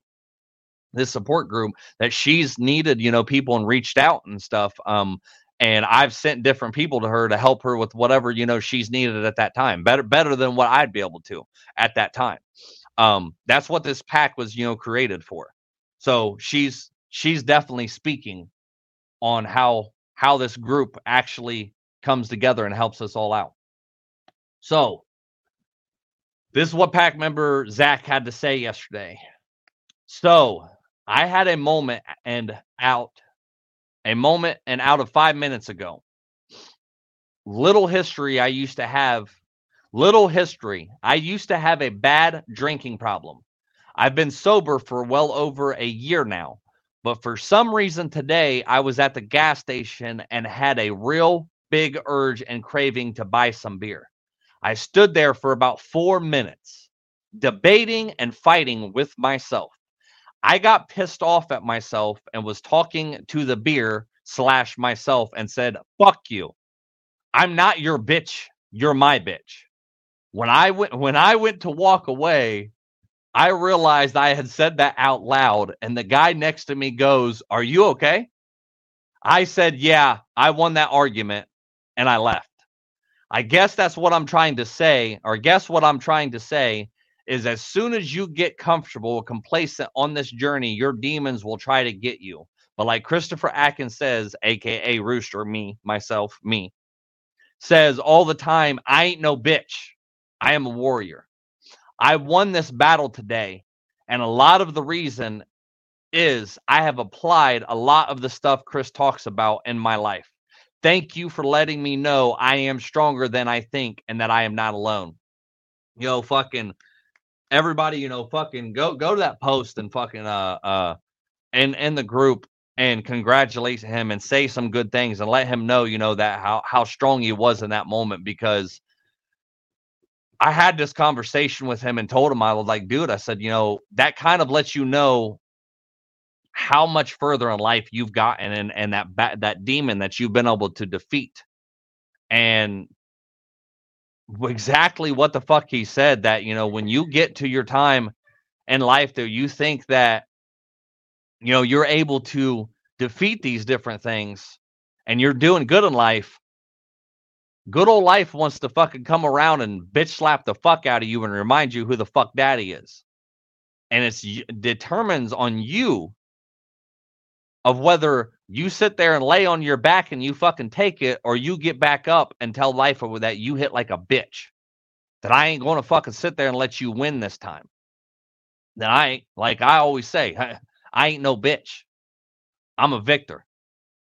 this support group, that she's needed, you know, people and reached out and stuff. And I've sent different people to her to help her with whatever, you know, she's needed at that time. Better than what I'd be able to at that time. That's what this pack was, you know, created for. So she's definitely speaking on how this group actually comes together and helps us all out. So this is what pack member Zach had to say yesterday. So I had a moment and out of 5 minutes ago. Little history, I used to have a bad drinking problem. I've been sober for well over a year now, but for some reason today I was at the gas station and had a real big urge and craving to buy some beer. I stood there for about 4 minutes, debating and fighting with myself. I got pissed off at myself and was talking to the beer / myself and said, fuck you. I'm not your bitch. You're my bitch. When I went to walk away, I realized I had said that out loud, and the guy next to me goes, "Are you okay?" I said, yeah, I won that argument, and I left. I guess that's what I'm trying to say, or guess what I'm trying to say is as soon as you get comfortable, complacent on this journey, your demons will try to get you. But like Christopher Atkins says, a.k.a. Rooster, me, says all the time, I ain't no bitch. I am a warrior. I won this battle today. And a lot of the reason is I have applied a lot of the stuff Chris talks about in my life. Thank you for letting me know I am stronger than I think and that I am not alone. Yo, fucking everybody, you know, fucking go to that post and fucking and in the group and congratulate him and say some good things and let him know, you know, that how strong he was in that moment, because I had this conversation with him and told him, I was like, dude, I said, you know, that kind of lets you know how much further in life you've gotten and that demon that you've been able to defeat. And exactly what the fuck he said, that, you know, when you get to your time in life there, you think that, you know, you're able to defeat these different things and you're doing good in life. Good old life wants to fucking come around and bitch slap the fuck out of you and remind you who the fuck daddy is. And it determines on you of whether you sit there and lay on your back and you fucking take it, or you get back up and tell life over that you hit like a bitch, that I ain't going to fucking sit there and let you win this time. That I ain't, like I always say, I ain't no bitch. I'm a victor.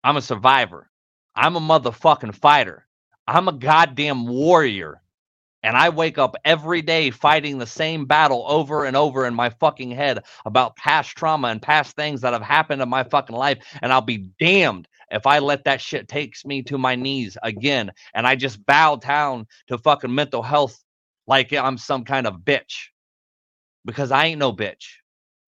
I'm a survivor. I'm a motherfucking fighter. I'm a goddamn warrior, and I wake up every day fighting the same battle over and over in my fucking head about past trauma and past things that have happened in my fucking life, and I'll be damned if I let that shit takes me to my knees again, and I just bow down to fucking mental health like I'm some kind of bitch, because I ain't no bitch.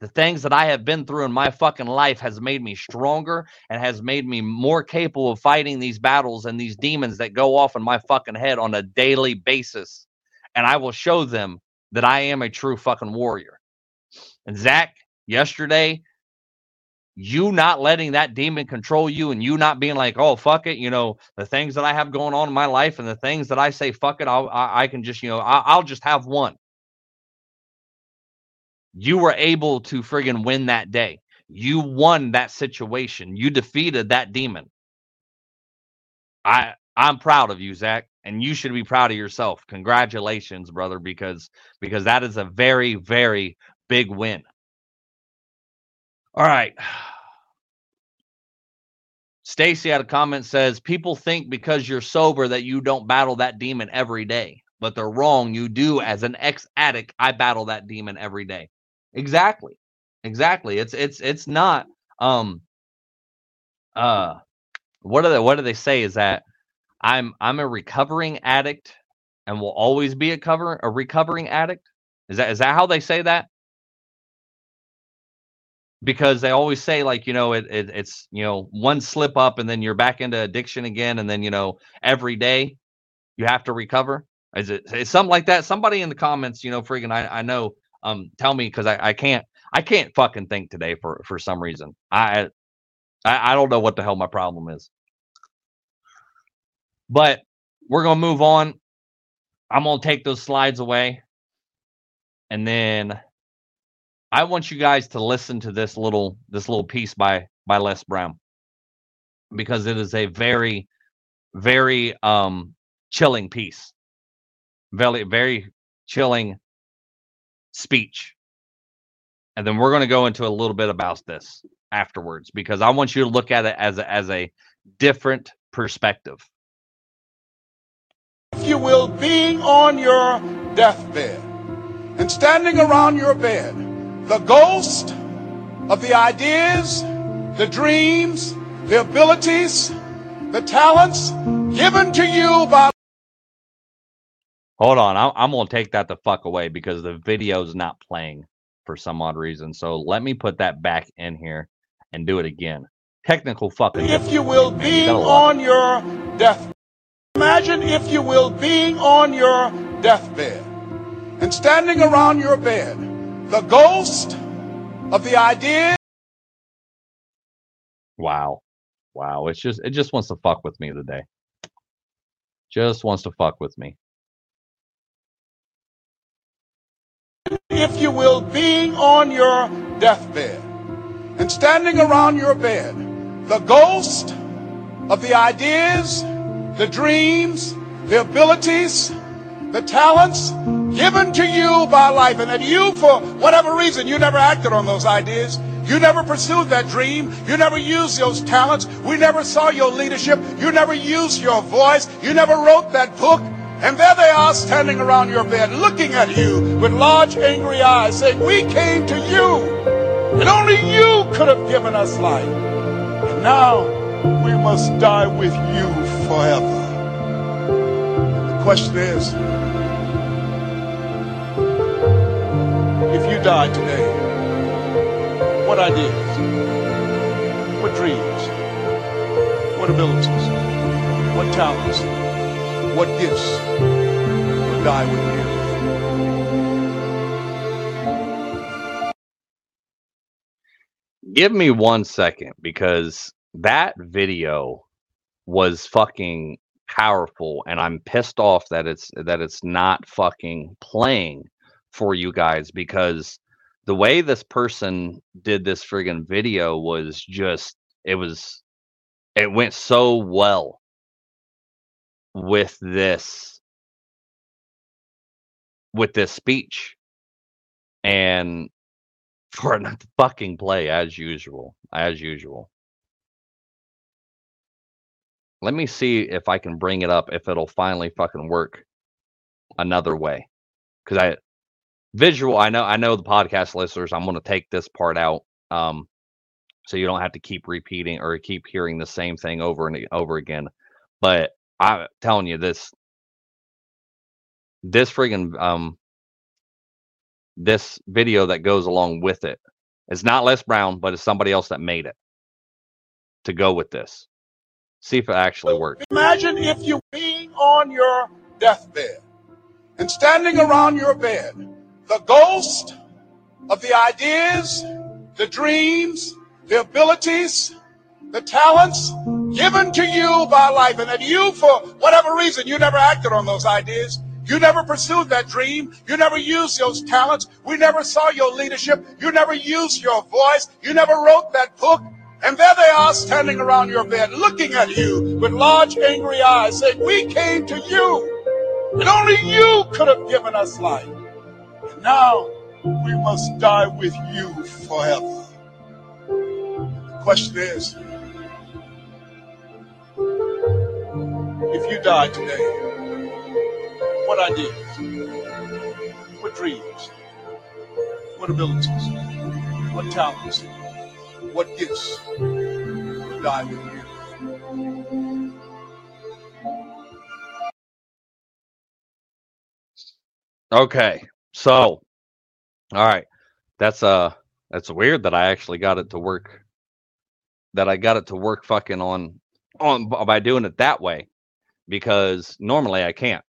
The things that I have been through in my fucking life has made me stronger and has made me more capable of fighting these battles and these demons that go off in my fucking head on a daily basis. And I will show them that I am a true fucking warrior. And Zach, yesterday, you not letting that demon control you and you not being like, oh, fuck it. You know, the things that I have going on in my life and the things that I say, fuck it, I can just, you know, I'll just have one. You were able to friggin' win that day. You won that situation. You defeated that demon. I'm proud of you, Zach, and you should be proud of yourself. Congratulations, brother, because that is a very, very big win. All right. Stacy had a comment, says, people think because you're sober that you don't battle that demon every day, but they're wrong. You do. As an ex-addict, I battle that demon every day. Exactly. It's not, what do they say is that I'm a recovering addict and will always be a recovering addict. Is that how they say that? Because they always say, like, you know, it's, you know, one slip up and then you're back into addiction again. And then, you know, every day you have to recover. Is it something like that? Somebody in the comments, you know, friggin' I know, tell me, because I can't fucking think today for some reason. I don't know what the hell my problem is. But we're gonna move on. I'm gonna take those slides away, and then I want you guys to listen to this little piece by Les Brown, because it is a very, very chilling piece. Very, very chilling speech. And then we're going to go into a little bit about this afterwards, because I want you to look at it as a different perspective. If you will, being on your deathbed and standing around your bed, the ghost of the ideas, the dreams, the abilities, the talents given to you by... Hold on, I'm going to take that the fuck away because the video's not playing for some odd reason. So let me put that back in here and do it again. Technical fucking... If you will, being on your deathbed. Imagine, if you will, being on your deathbed and standing around your bed, the ghost of the idea... Wow. Wow, it just wants to fuck with me today. Just wants to fuck with me. If you will, being on your deathbed and standing around your bed, the ghost of the ideas, the dreams, the abilities, the talents given to you by life, and that you, for whatever reason, you never acted on those ideas, you never pursued that dream, you never used those talents, we never saw your leadership, you never used your voice, you never wrote that book, and there they are standing around your bed looking at you with large angry eyes saying, we came to you, and only you could have given us life, and now we must die with you forever. And the question is, if you died today, what ideas, what dreams, what abilities, what talents, what gifts would die with you? Give me 1 second, because that video was fucking powerful, and I'm pissed off that it's not fucking playing for you guys, because the way this person did this friggin' video was just, it went so well with this speech, and for it not to fucking play as usual. Let me see if I can bring it up, if it'll finally fucking work another way, because I know the podcast listeners, I'm going to take this part out, so you don't have to keep repeating or keep hearing the same thing over and over again. But I'm telling you, this friggin' this video that goes along with it, it's not Les Brown, but it's somebody else that made it to go with this. See if it actually works. Imagine if you being on your deathbed and standing around your bed, the ghost of the ideas, the dreams, the abilities, the talents given to you by life, and that you, for whatever reason, you never acted on those ideas, you never pursued that dream, you never used those talents, we never saw your leadership, you never used your voice, you never wrote that book, and there they are standing around your bed looking at you with large angry eyes saying, we came to you, and only you could have given us life. Now we must die with you forever. The question is, if you die today, what ideas, what dreams, what abilities, what talents, what gifts would die with you? Okay. So, all right, that's weird that I actually got it to work. That I got it to work fucking on by doing it that way, because normally I can't.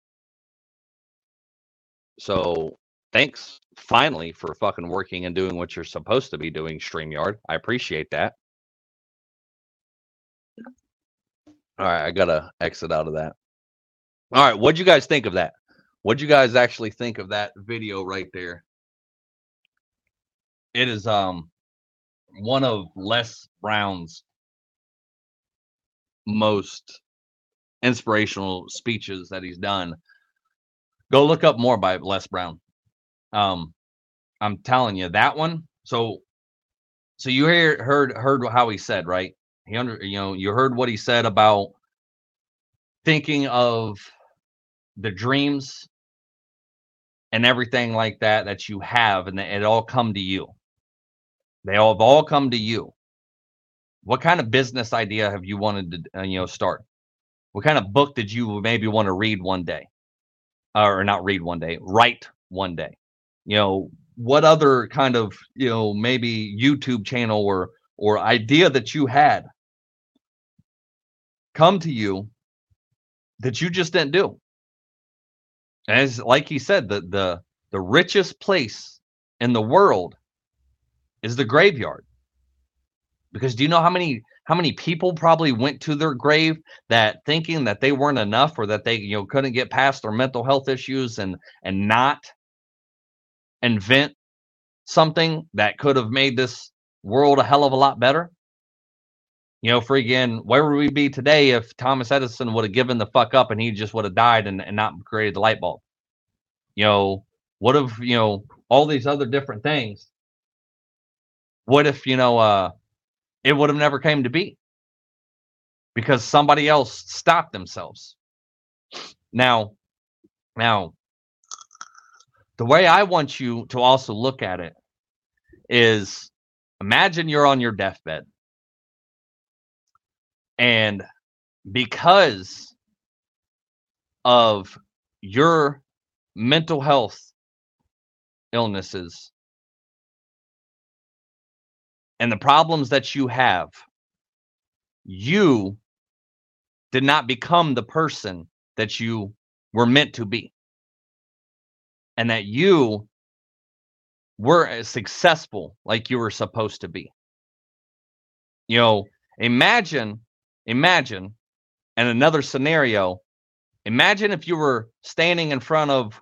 So thanks finally for fucking working and doing what you're supposed to be doing, StreamYard. I appreciate that. All right, I gotta exit out of that. All right, what'd you guys think of that? What'd you guys actually think of that video right there? It is one of Les Brown's most inspirational speeches that he's done. Go look up more by Les Brown. I'm telling you, that one. So you heard how he said, right? You heard what he said about thinking of the dreams and everything like that you have, and it all come to you. They all have all come to you. What kind of business idea have you wanted to start? What kind of book did you maybe want to read one day, or not read one day, write one day? What other kind of maybe YouTube channel or idea that you had come to you that you just didn't do? As like he said, the richest place in the world is the graveyard. Because do you know how many people probably went to their grave that thinking that they weren't enough, or that they, you know, couldn't get past their mental health issues and not invent something that could have made this world a hell of a lot better? You know, freaking, where would we be today if Thomas Edison would have given the fuck up and he just would have died and not created the light bulb? You know, what if, you know, all these other different things? What if, you know, it would have never came to be because somebody else stopped themselves? Now, the way I want you to also look at it is, imagine you're on your deathbed. And because of your mental health illnesses and the problems that you have, you did not become the person that you were meant to be. And that you were successful like you were supposed to be. You know, imagine, and another scenario, imagine if you were standing in front of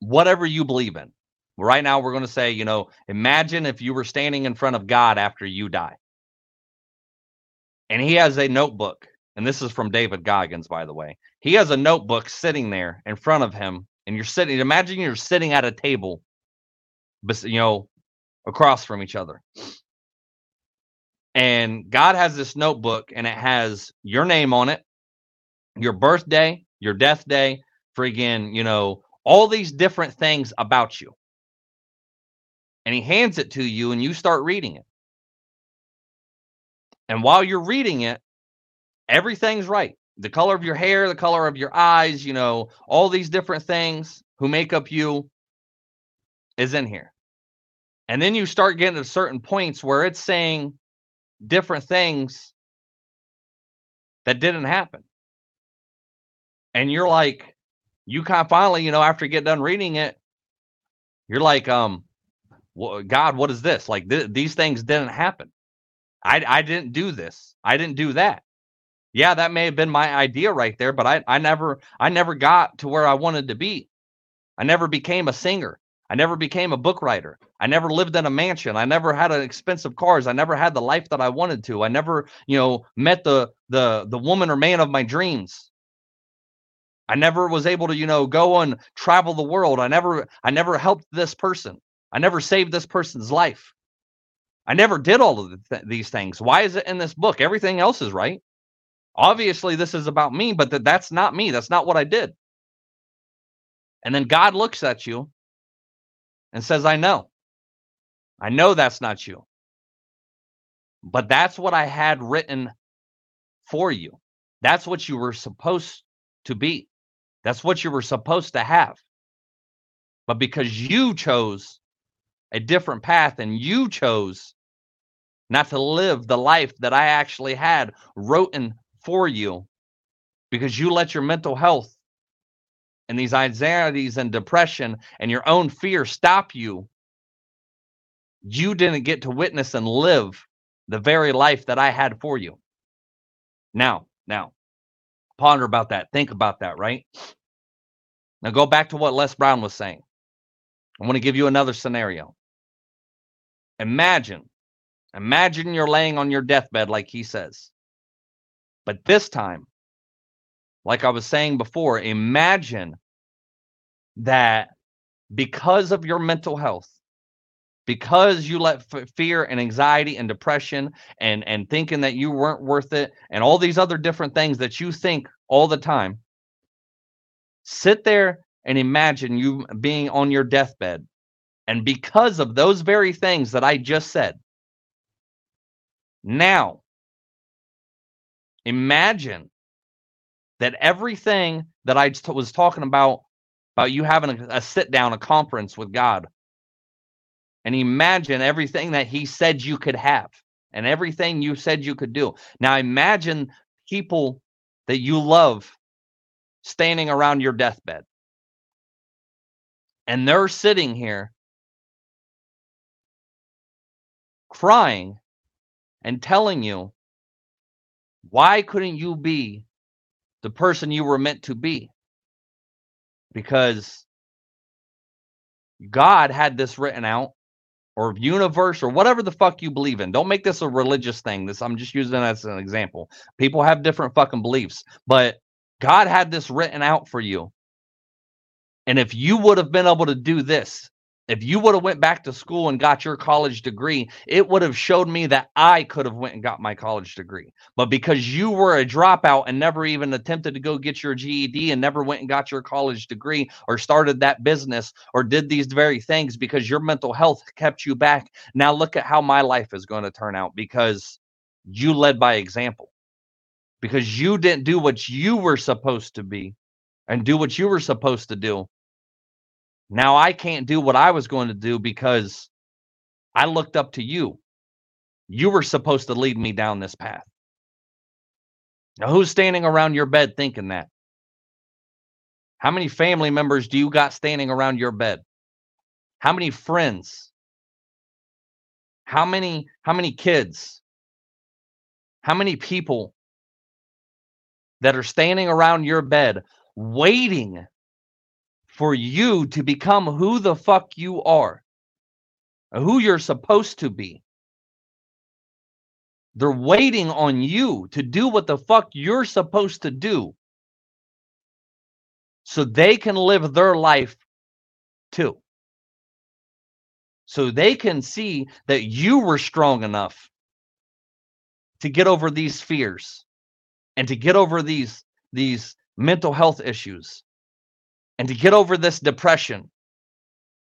whatever you believe in. Right now, we're going to say, you know, imagine if you were standing in front of God after you die. And he has a notebook. And this is from David Goggins, by the way. He has a notebook sitting there in front of him. And you're sitting, imagine you're sitting at a table, you know, across from each other. And God has this notebook, and it has your name on it, your birthday, your death day, friggin', you know, all these different things about you. And he hands it to you, and you start reading it. And while you're reading it, everything's right. The color of your hair, the color of your eyes, you know, all these different things who make up you is in here. And then you start getting to certain points where it's saying different things that didn't happen. And you're like, you kind of finally, you know, after you get done reading it, you're like, God, what is this? Like, these things didn't happen. I didn't do this. I didn't do that. Yeah, that may have been my idea right there, but I never got to where I wanted to be. I never became a singer. I never became a book writer. I never lived in a mansion. I never had expensive cars. I never had the life that I wanted to. I never, you know, met the woman or man of my dreams. I never was able to, you know, go and travel the world. I never helped this person. I never saved this person's life. I never did all of these things. Why is it in this book? Everything else is right. Obviously, this is about me, but that's not me. That's not what I did. And then God looks at you and says, I know that's not you, but that's what I had written for you. That's what you were supposed to be. That's what you were supposed to have. But because you chose a different path and you chose not to live the life that I actually had written for you, because you let your mental health and these anxieties and depression and your own fear stop you, you didn't get to witness and live the very life that I had for you. Now, ponder about that. Think about that, right? Now go back to what Les Brown was saying. I want to give you another scenario. Imagine you're laying on your deathbed like he says. But this time, like I was saying before, imagine that because of your mental health, because you let fear and anxiety and depression and thinking that you weren't worth it and all these other different things that you think all the time, sit there and imagine you being on your deathbed. And because of those very things that I just said, now imagine that everything that I was talking about you having a sit down, a conference with God. And imagine everything that he said you could have and everything you said you could do. Now imagine people that you love standing around your deathbed. And they're sitting here crying and telling you, why couldn't you be the person you were meant to be? Because God had this written out, or universe, or whatever the fuck you believe in. Don't make this a religious thing. This, I'm just using that as an example. People have different fucking beliefs, but God had this written out for you. And if you would have been able to do this, if you would have went back to school and got your college degree, it would have showed me that I could have went and got my college degree. But because you were a dropout and never even attempted to go get your GED and never went and got your college degree or started that business or did these very things because your mental health kept you back. Now look at how my life is going to turn out because you led by example. Because you didn't do what you were supposed to be and do what you were supposed to do. Now I can't do what I was going to do because I looked up to you. You were supposed to lead me down this path. Now who's standing around your bed thinking that? How many family members do you got standing around your bed? How many friends? How many kids? How many people that are standing around your bed waiting for you to become who the fuck you are, who you're supposed to be? They're waiting on you to do what the fuck you're supposed to do so they can live their life too. So they can see that you were strong enough to get over these fears and to get over these mental health issues. And to get over this depression.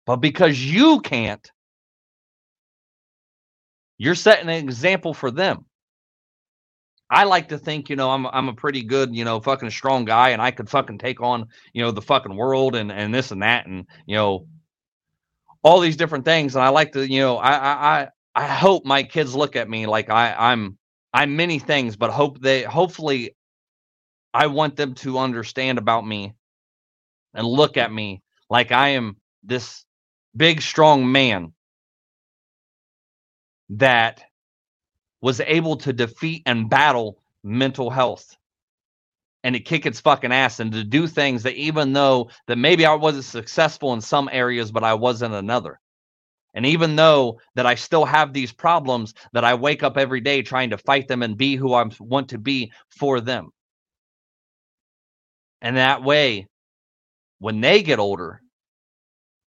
But because you can't, you're setting an example for them. I like to think, I'm a pretty good, fucking strong guy, and I could fucking take on, the fucking world and this and that and, all these different things. And I like to, I hope my kids look at me like I'm many things, but hopefully I want them to understand about me. And look at me like I am this big, strong man that was able to defeat and battle mental health and to kick its fucking ass and to do things that even though that maybe I wasn't successful in some areas, but I was in another. And even though that I still have these problems that I wake up every day trying to fight them and be who I want to be for them. And that way, when they get older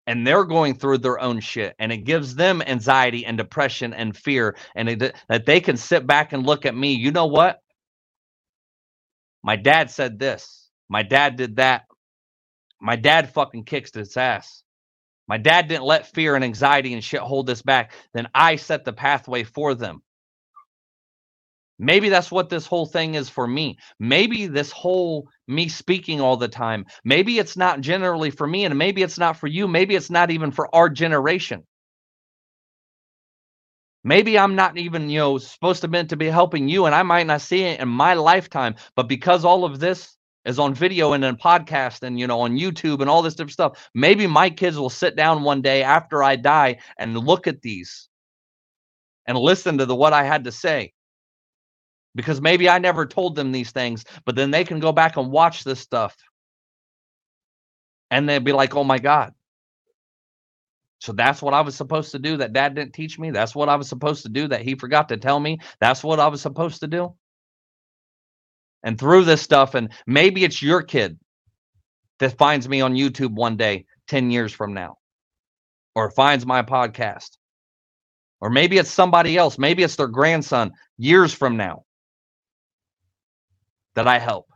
and they're going through their own shit and it gives them anxiety and depression and fear and that they can sit back and look at me, you know what? My dad said this. My dad did that. My dad fucking kicked his ass. My dad didn't let fear and anxiety and shit hold us back. Then I set the pathway for them. Maybe that's what this whole thing is for me. Maybe this whole me speaking all the time, maybe it's not generally for me, and maybe it's not for you. Maybe it's not even for our generation. Maybe I'm not even, supposed to meant to be helping you, and I might not see it in my lifetime. But because all of this is on video and in podcast and, on YouTube and all this different stuff, maybe my kids will sit down one day after I die and look at these and listen to what I had to say. Because maybe I never told them these things, but then they can go back and watch this stuff. And they'd be like, oh my God. So that's what I was supposed to do that dad didn't teach me. That's what I was supposed to do that he forgot to tell me. That's what I was supposed to do. And through this stuff, and maybe it's your kid that finds me on YouTube one day, 10 years from now, or finds my podcast. Or maybe it's somebody else. Maybe it's their grandson years from now. That I help.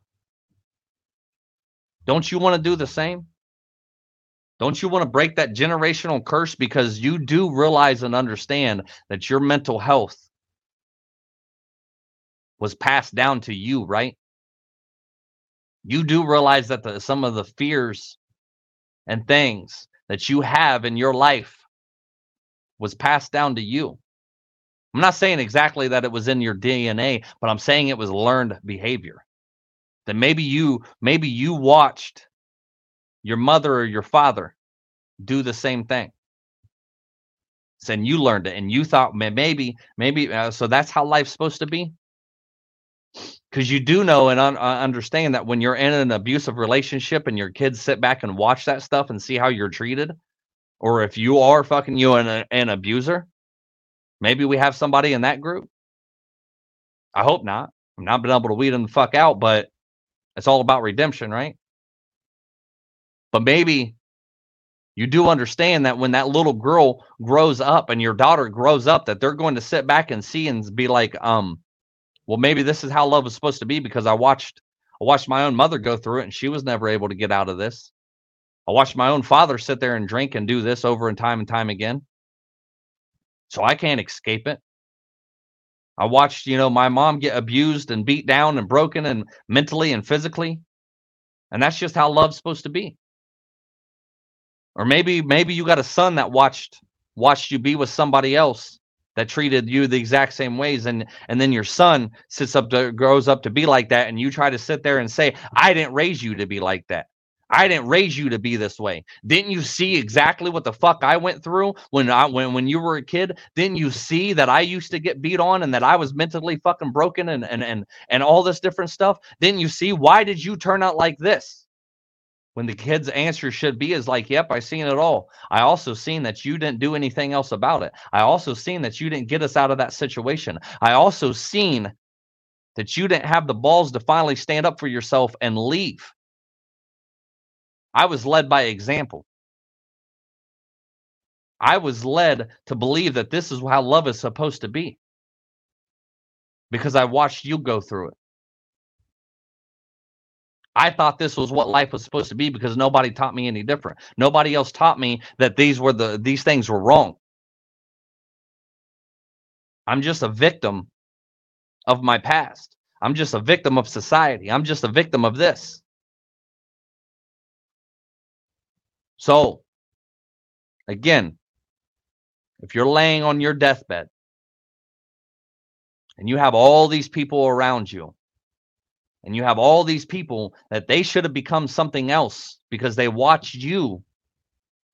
Don't you want to do the same? Don't you want to break that generational curse? Because you do realize and understand that your mental health was passed down to you, right? You do realize that some of the fears and things that you have in your life was passed down to you. I'm not saying exactly that it was in your DNA, but I'm saying it was learned behavior. That maybe you watched your mother or your father do the same thing. and you learned it, and you thought maybe so that's how life's supposed to be. Because you do know and understand that when you're in an abusive relationship and your kids sit back and watch that stuff and see how you're treated, or if you are fucking an abuser, maybe we have somebody in that group. I hope not. I've not been able to weed them the fuck out, but it's all about redemption, right? But maybe you do understand that when that little girl grows up and your daughter grows up, that they're going to sit back and see and be like, well, maybe this is how love is supposed to be, because I watched my own mother go through it and she was never able to get out of this. I watched my own father sit there and drink and do this over and time again. So I can't escape it. I watched, my mom get abused and beat down and broken and mentally and physically. And that's just how love's supposed to be. Or maybe you got a son that watched you be with somebody else that treated you the exact same ways. And then your son grows up to be like that. And you try to sit there and say, I didn't raise you to be like that. I didn't raise you to be this way. Didn't you see exactly what the fuck I went through when you were a kid? Didn't you see that I used to get beat on and that I was mentally fucking broken and all this different stuff? Didn't you see? Why did you turn out like this? When the kid's answer should be is like, yep, I seen it all. I also seen that you didn't do anything else about it. I also seen that you didn't get us out of that situation. I also seen that you didn't have the balls to finally stand up for yourself and leave. I was led by example. I was led to believe that this is how love is supposed to be, because I watched you go through it. I thought this was what life was supposed to be because nobody taught me any different. Nobody else taught me that these things were wrong. I'm just a victim of my past. I'm just a victim of society. I'm just a victim of this. So, again, if you're laying on your deathbed and you have all these people around you, and you have all these people that they should have become something else because they watched you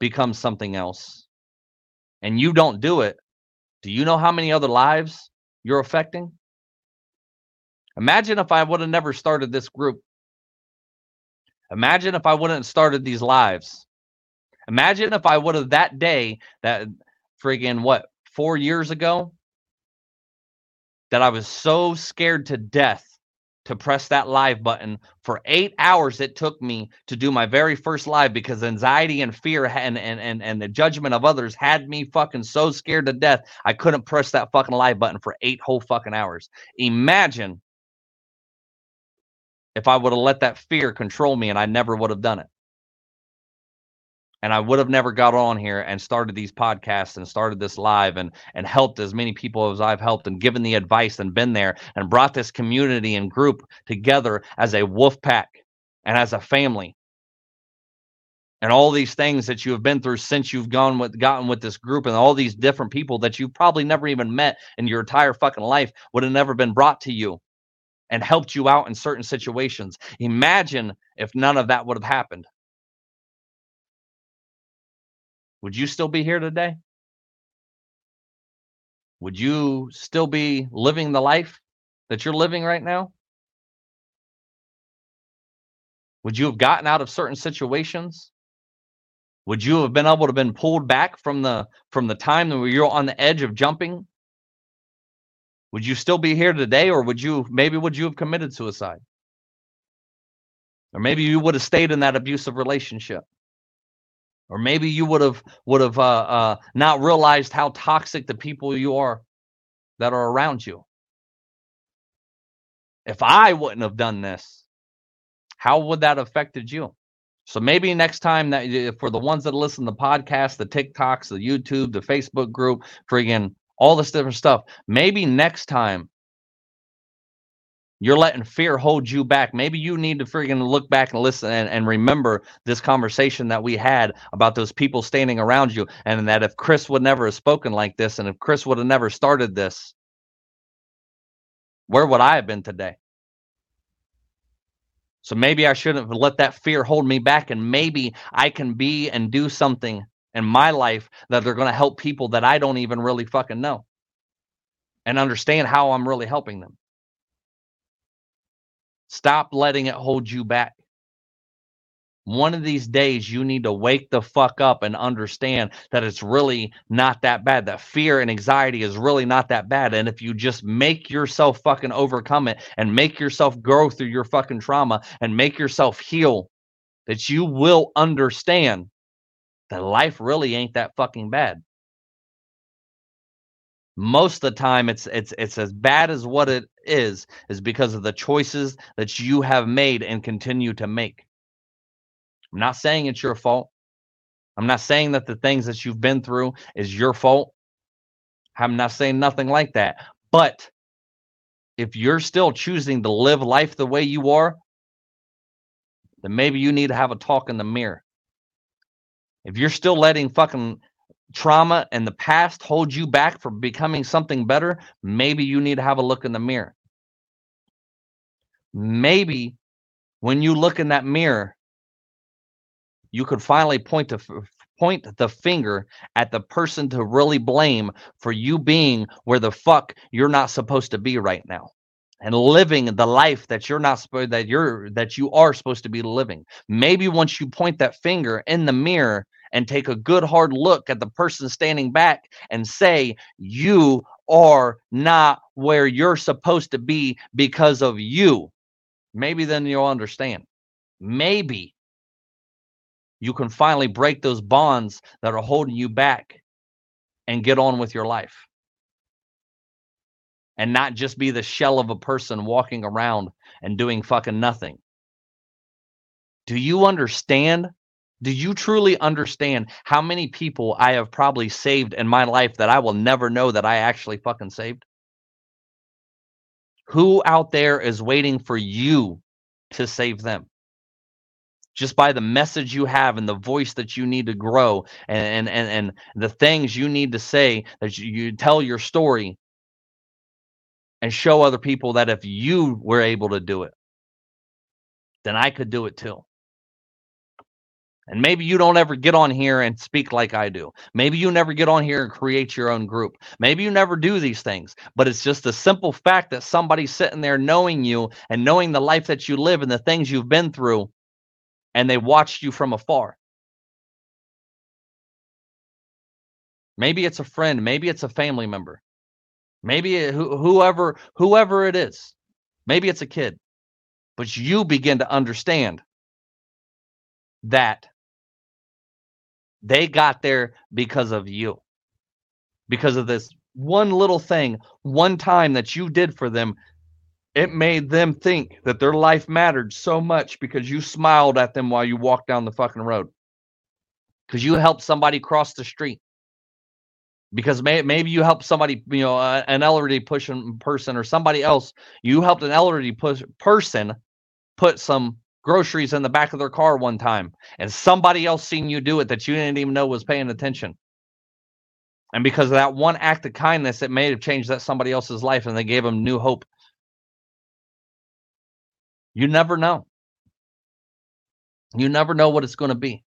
become something else, and you don't do it, do you know how many other lives you're affecting? Imagine if I would have never started this group. Imagine if I wouldn't have started these lives. Imagine if I would have that day, that friggin' 4 years ago, that I was so scared to death to press that live button. For 8 hours it took me to do my very first live because anxiety and fear and the judgment of others had me fucking so scared to death I couldn't press that fucking live button for 8 whole fucking hours. Imagine if I would have let that fear control me and I never would have done it. And I would have never got on here and started these podcasts and started this live and helped as many people as I've helped and given the advice and been there and brought this community and group together as a wolf pack and as a family. And all these things that you have been through since you've gotten with this group, and all these different people that you probably never even met in your entire fucking life would have never been brought to you and helped you out in certain situations. Imagine if none of that would have happened. Would you still be here today? Would you still be living the life that you're living right now? Would you have gotten out of certain situations? Would you have been able to been pulled back from the time that you were on the edge of jumping? Would you still be here today, or would you have committed suicide? Or maybe you would have stayed in that abusive relationship. Or maybe you would have not realized how toxic the people you are that are around you. If I wouldn't have done this, how would that have affected you? So maybe next time, that for the ones that listen to the podcast, the TikToks, the YouTube, the Facebook group, friggin' all this different stuff, maybe next time you're letting fear hold you back. Maybe you need to friggin' look back and listen and remember this conversation that we had about those people standing around you, and that if Chris would never have spoken like this, and if Chris would have never started this, where would I have been today? So maybe I shouldn't have let that fear hold me back, and maybe I can be and do something in my life that are going to help people that I don't even really fucking know and understand how I'm really helping them. Stop letting it hold you back. One of these days, you need to wake the fuck up and understand that it's really not that bad, that fear and anxiety is really not that bad. And if you just make yourself fucking overcome it and make yourself grow through your fucking trauma and make yourself heal, that you will understand that life really ain't that fucking bad. Most of the time, it's as bad as what it is because of the choices that you have made and continue to make. I'm not saying it's your fault. I'm not saying that the things that you've been through is your fault. I'm not saying nothing like that. But if you're still choosing to live life the way you are, then maybe you need to have a talk in the mirror. If you're still letting fucking trauma and the past hold you back from becoming something better, maybe you need to have a look in the mirror. Maybe when you look in that mirror, you could finally point the finger at the person to really blame for you being where the fuck you're not supposed to be right now, and living the life that you're not that you are supposed to be living. Maybe once you point that finger in the mirror and take a good hard look at the person standing back and say, "You are not where you're supposed to be because of you." Maybe then you'll understand. Maybe you can finally break those bonds that are holding you back and get on with your life. And not just be the shell of a person walking around and doing fucking nothing. Do you understand? Do you truly understand how many people I have probably saved in my life that I will never know that I actually fucking saved? Who out there is waiting for you to save them? Just by the message you have and the voice that you need to grow and the things you need to say, that you tell your story and show other people that if you were able to do it, then I could do it too. And maybe you don't ever get on here and speak like I do. Maybe you never get on here and create your own group. Maybe you never do these things. But it's just the simple fact that somebody's sitting there knowing you and knowing the life that you live and the things you've been through, and they watched you from afar. Maybe it's a friend. Maybe it's a family member. Maybe whoever it is. Maybe it's a kid. But you begin to understand that they got there because of you. Because of this one little thing, one time that you did for them. It made them think that their life mattered so much because you smiled at them while you walked down the fucking road. Because you helped somebody cross the street. Because maybe you helped somebody, you know, an elderly person or somebody else. You helped an elderly person put some groceries in the back of their car one time. And somebody else seen you do it that you didn't even know was paying attention. And because of that one act of kindness, it may have changed that somebody else's life and they gave them new hope. You never know. You never know what it's going to be.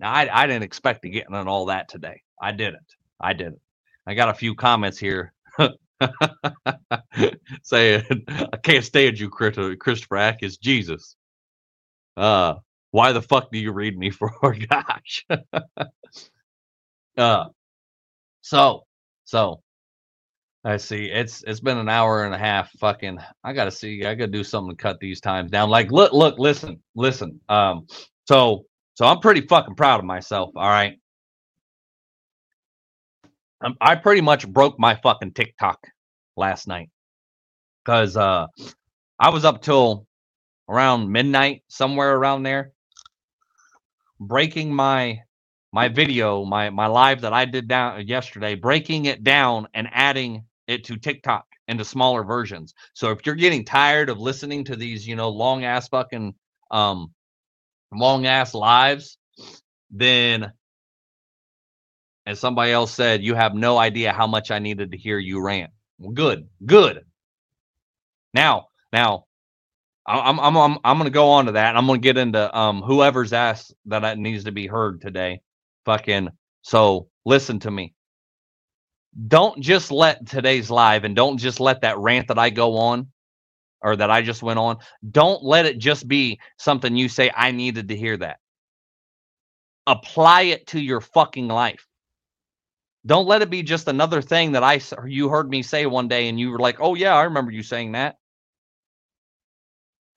Now, I didn't expect to get into all that today. I didn't. I got a few comments here saying, "I can't stand you, Christopher Atkins. Jesus. Why the fuck do you read me for? Gosh." So. I see. It's been an hour and a half. Fucking, I gotta see. I gotta do something to cut these times down. Like, listen. So I'm pretty fucking proud of myself. All right, I pretty much broke my fucking TikTok last night because I was up till around midnight, somewhere around there, breaking my video, my live that I did down yesterday, breaking it down and adding it to TikTok into smaller versions. So if you're getting tired of listening to these, you know, long ass lives, then, as somebody else said, you have no idea how much I needed to hear you rant. Well, good. Now, I'm gonna go on to that. And I'm gonna get into whoever's asked that needs to be heard today. So listen to me. Don't just let today's live, and don't just let that rant that I go on, or that I just went on, don't let it just be something you say, I needed to hear that. Apply it to your fucking life. Don't let it be just another thing that you heard me say one day and you were like, oh yeah, I remember you saying that.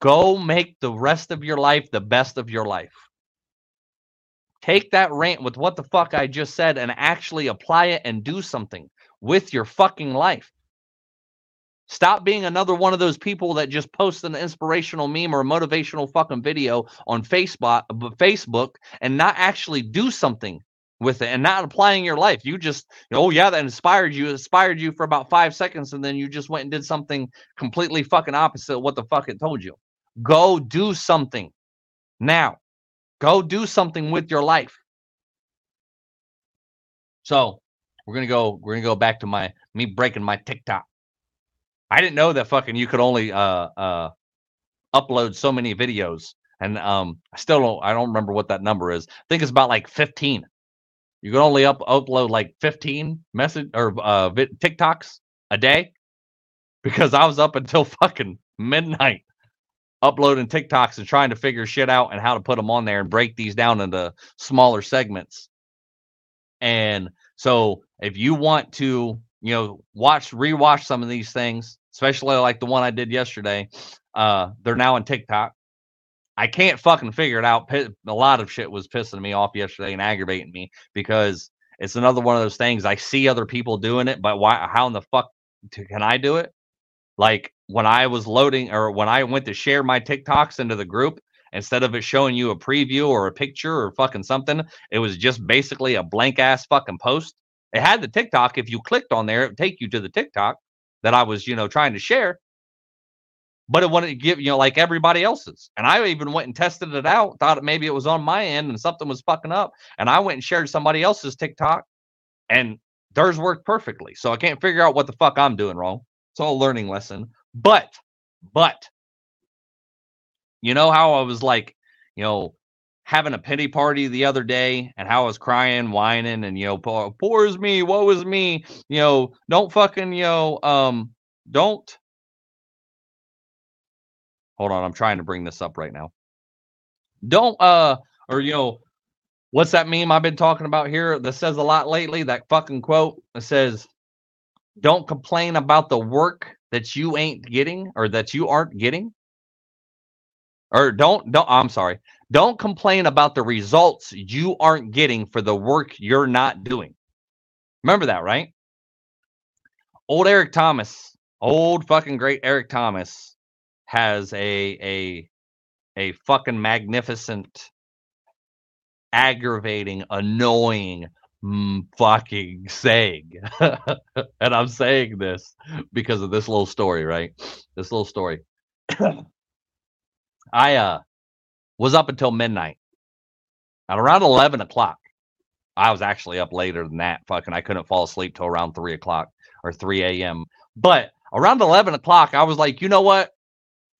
Go make the rest of your life the best of your life. Take that rant with what the fuck I just said and actually apply it and do something with your fucking life. Stop being another one of those people that just posts an inspirational meme or a motivational fucking video on Facebook and not actually do something with it and not applying your life. You just, oh yeah, that inspired you for about 5 seconds, and then you just went and did something completely fucking opposite of what the fuck it told you. Go do something now. Go do something with your life. So we're gonna go back to me breaking my TikTok. I didn't know that fucking you could only upload so many videos, and I don't remember what that number is. I think it's about like 15. You can only upload like 15 message or TikToks a day, because I was up until fucking midnight uploading TikToks and trying to figure shit out and how to put them on there and break these down into smaller segments. And so if you want to, you know, rewatch some of these things, especially like the one I did yesterday. They're now on TikTok. I can't fucking figure it out. A lot of shit was pissing me off yesterday and aggravating me, because it's another one of those things. I see other people doing it, but why? How in the fuck can I do it? Like when I was loading, or when I went to share my TikToks into the group, instead of it showing you a preview or a picture or fucking something, it was just basically a blank ass fucking post. It had the TikTok. If you clicked on there, it would take you to the TikTok that I was, you know, trying to share. But it wouldn't give, you know, like everybody else's. And I even went and tested it out, thought maybe it was on my end and something was fucking up. And I went and shared somebody else's TikTok, and theirs worked perfectly. So I can't figure out what the fuck I'm doing wrong. It's all a learning lesson. But, you know how I was like, you know, having a pity party the other day, and how I was crying, whining, and, you know, poor is me, woe is me, you know, don't fucking, you know, don't. Hold on, I'm trying to bring this up right now. Don't, or, you know, what's that meme I've been talking about here that says a lot lately, that fucking quote that says, don't complain about the work that you ain't getting, or that you aren't getting. Or don't complain about the results you aren't getting for the work you're not doing. Remember that, right? Old Eric Thomas, old fucking great Eric Thomas, has a fucking magnificent, aggravating, annoying fucking saying. And I'm saying this because of this little story, right? This little story. I was up until midnight. At around 11 o'clock, I was actually up later than that. Fucking, I couldn't fall asleep till around 3 o'clock or 3 a.m. But around 11 o'clock, I was like, you know what?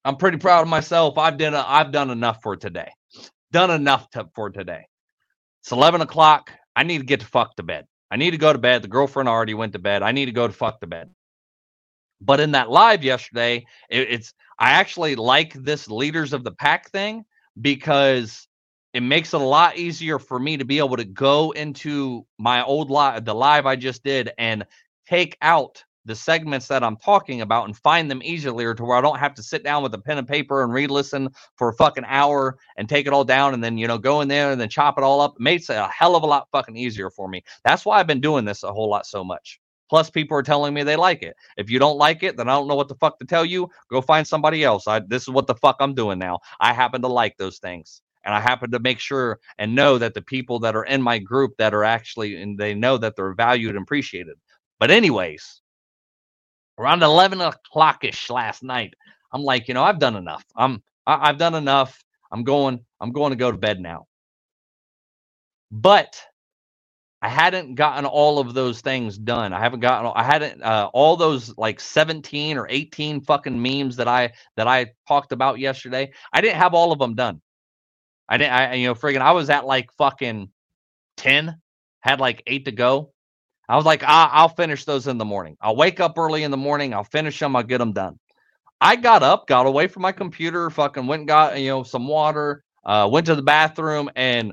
I'm pretty proud of myself. I've done enough for today. For today. It's 11 o'clock. I need to get the fuck to bed. I need to go to bed. The girlfriend already went to bed. I need to go to fuck to bed. But in that live yesterday, I actually like this Leaders of the Pack thing, because it makes it a lot easier for me to be able to go into my old live, the live I just did, and take out the segments that I'm talking about and find them easier, to where I don't have to sit down with a pen and paper and re-listen for a fucking hour and take it all down and then, you know, go in there and then chop it all up. It makes it a hell of a lot fucking easier for me. That's why I've been doing this a whole lot so much. Plus, people are telling me they like it. If you don't like it, then I don't know what the fuck to tell you. Go find somebody else. This is what the fuck I'm doing now. I happen to like those things. And I happen to make sure and know that the people that are in my group that are actually, and they know that they're valued and appreciated. But anyways, around 11 o'clock-ish last night, I'm like, you know, I've done enough. I've done enough. I'm going to go to bed now. But I hadn't gotten all of those things done. I hadn't all those like 17 or 18 fucking memes that I talked about yesterday. I didn't have all of them done. I was at like fucking 10, had like 8 to go. I was like, I'll finish those in the morning. I'll wake up early in the morning. I'll finish them. I'll get them done. I got up, got away from my computer, fucking went and got, some water, went to the bathroom and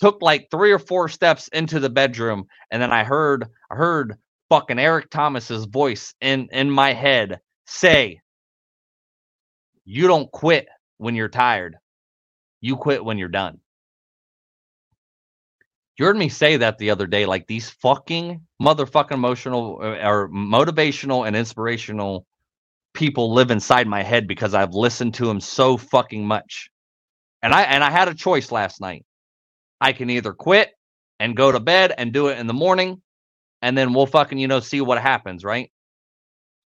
took like 3 or 4 steps into the bedroom. And then I heard fucking Eric Thomas's voice in my head say, "You don't quit when you're tired. You quit when you're done." You heard me say that the other day, like these fucking motherfucking emotional or motivational and inspirational people live inside my head because I've listened to them so fucking much. And I had a choice last night. I can either quit and go to bed and do it in the morning, and then we'll fucking, see what happens, right?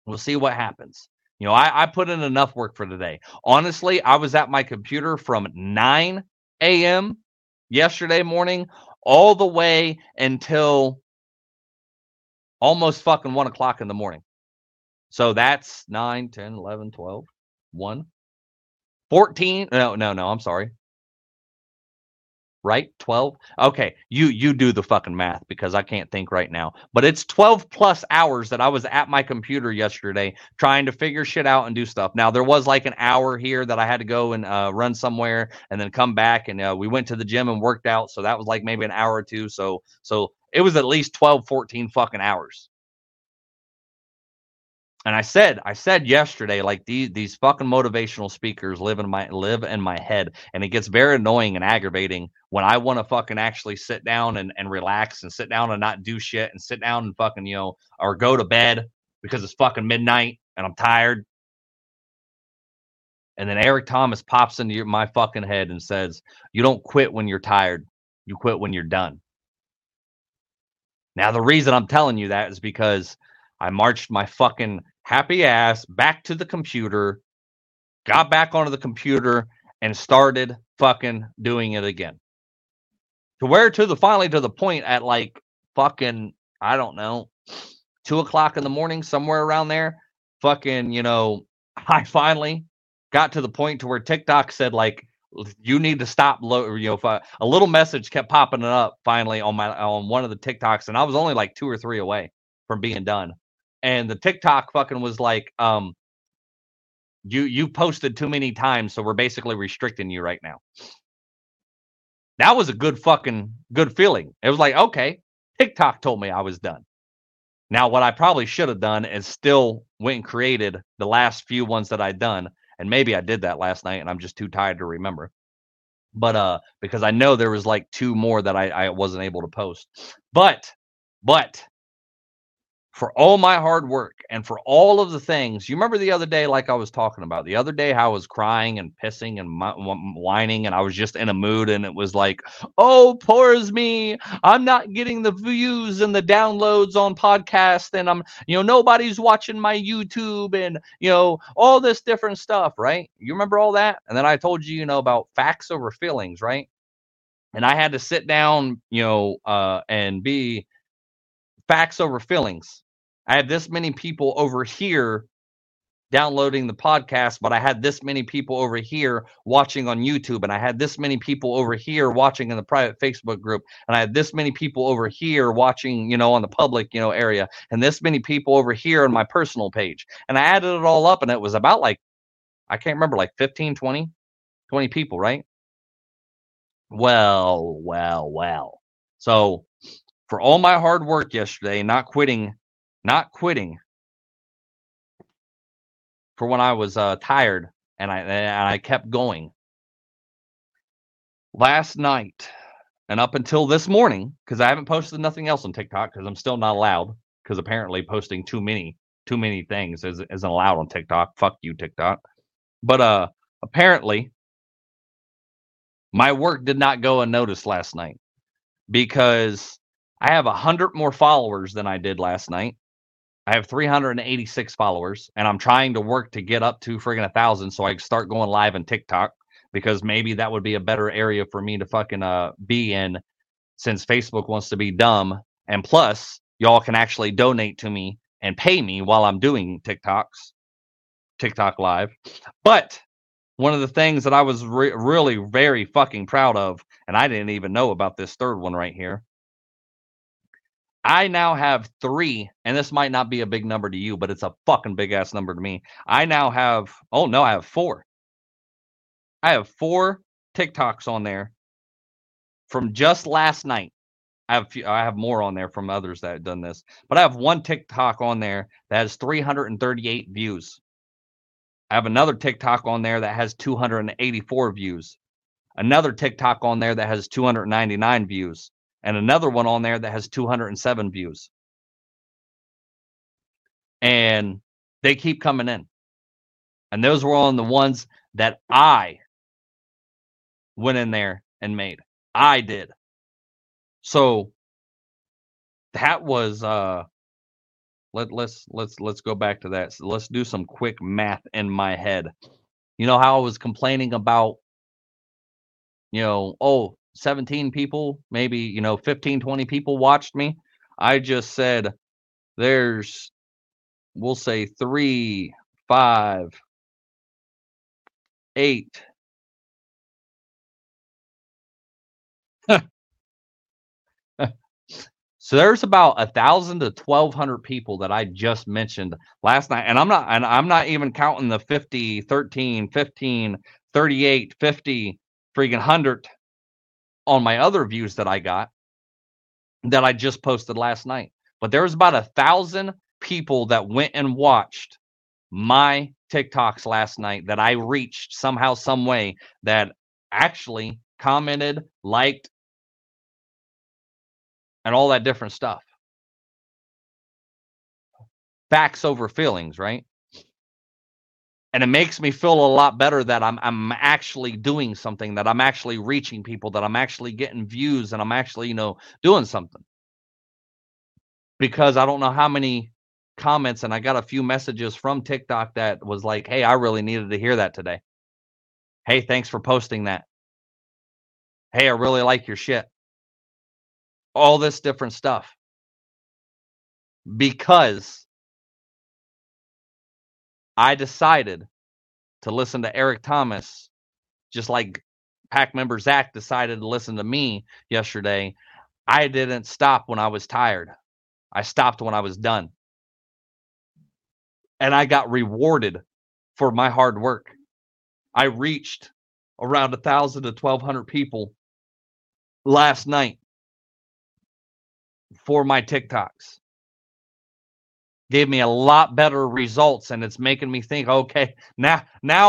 We'll see what happens. I put in enough work for today. Honestly, I was at my computer from 9 a.m. yesterday morning all the way until almost fucking 1 o'clock in the morning. So that's 9, 10, 11, 12, 1, 14. No, I'm sorry. Right? 12. Okay. You do the fucking math because I can't think right now, but it's 12 plus hours that I was at my computer yesterday trying to figure shit out and do stuff. Now there was like an hour here that I had to go and run somewhere and then come back. And we went to the gym and worked out. So that was like maybe an hour or two. So it was at least 12, 14 fucking hours. And I said yesterday, like these fucking motivational speakers live in my head, and it gets very annoying and aggravating when I want to fucking actually sit down and relax and sit down and not do shit and sit down and fucking, or go to bed because it's fucking midnight and I'm tired. And then Eric Thomas pops into my fucking head and says, "You don't quit when you're tired. You quit when you're done." Now, the reason I'm telling you that is because I marched my fucking happy ass back to the computer, got back onto the computer, and started fucking doing it again. Finally to the point at like fucking, I don't know, 2 o'clock in the morning, somewhere around there, fucking, I finally got to the point to where TikTok said like, "You need to stop." A little message kept popping up finally on one of the TikToks, and I was only like 2 or 3 away from being done. And the TikTok fucking was like, you posted too many times, so we're basically restricting you right now." That was a good feeling. It was like, okay, TikTok told me I was done. Now, what I probably should have done is still went and created the last few ones that I'd done. And maybe I did that last night and I'm just too tired to remember. But because I know there was like 2 more that I wasn't able to post. But for all my hard work and for all of the things, you remember the other day, like I was talking about the other day, how I was crying and pissing and whining, and I was just in a mood, and it was like, "Oh, poor is me. I'm not getting the views and the downloads on podcast, and I'm, nobody's watching my YouTube, and all this different stuff," right? You remember all that? And then I told you, about facts over feelings, right? And I had to sit down, and be facts over feelings. I have this many people over here downloading the podcast, but I had this many people over here watching on YouTube, and I had this many people over here watching in the private Facebook group, and I had this many people over here watching, on the public, area, and this many people over here on my personal page. And I added it all up, and it was about like, I can't remember, like 15, 20 people, right? Well. So for all my hard work yesterday, not quitting for when I was tired and I kept going. Last night and up until this morning, because I haven't posted nothing else on TikTok because I'm still not allowed, because apparently posting too many things isn't allowed on TikTok. Fuck you, TikTok. But apparently my work did not go unnoticed last night, because I have 100 more followers than I did last night. I have 386 followers, and I'm trying to work to get up to friggin' 1,000 so I can start going live on TikTok, because maybe that would be a better area for me to fucking be in, since Facebook wants to be dumb. And plus, y'all can actually donate to me and pay me while I'm doing TikTok Live. But one of the things that I was really very fucking proud of, and I didn't even know about this third one right here. I now have 3, and this might not be a big number to you, but it's a fucking big ass number to me. I now have, oh no, I have 4. I have 4 TikToks on there from just last night. I have more on there from others that have done this, but I have 1 TikTok on there that has 338 views. I have another TikTok on there that has 284 views. Another TikTok on there that has 299 views. And another one on there that has 207 views. And they keep coming in. And those were on the ones that I went in there and made. I did. So that was let's go back to that. So let's do some quick math in my head. You know how I was complaining about, you know, oh, 17 people, maybe, you know, 15, 20 people watched me. I just said there's, we'll say 3, 5, 8. So there's about 1,000 to 1,200 people that I just mentioned last night. And I'm not even counting the 50, 13, 15, 38, 50, freaking 100 on my other views that I got that I just posted last night. But there was about 1,000 people that went and watched my TikToks last night that I reached somehow, some way, that actually commented, liked, and all that different stuff. Facts over feelings, right? And it makes me feel a lot better that I'm actually doing something, that I'm actually reaching people, that I'm actually getting views, and I'm actually, you know, doing something. Because I don't know how many comments, and I got a few messages from TikTok that was like, hey, I really needed to hear that today. Hey, thanks for posting that. Hey, I really like your shit. All this different stuff, because I decided to listen to Eric Thomas, just like PAC member Zach decided to listen to me yesterday. I didn't stop when I was tired. I stopped when I was done. And I got rewarded for my hard work. I reached around 1,000 to 1,200 people last night for my TikToks. Gave me a lot better results, and it's making me think, okay, now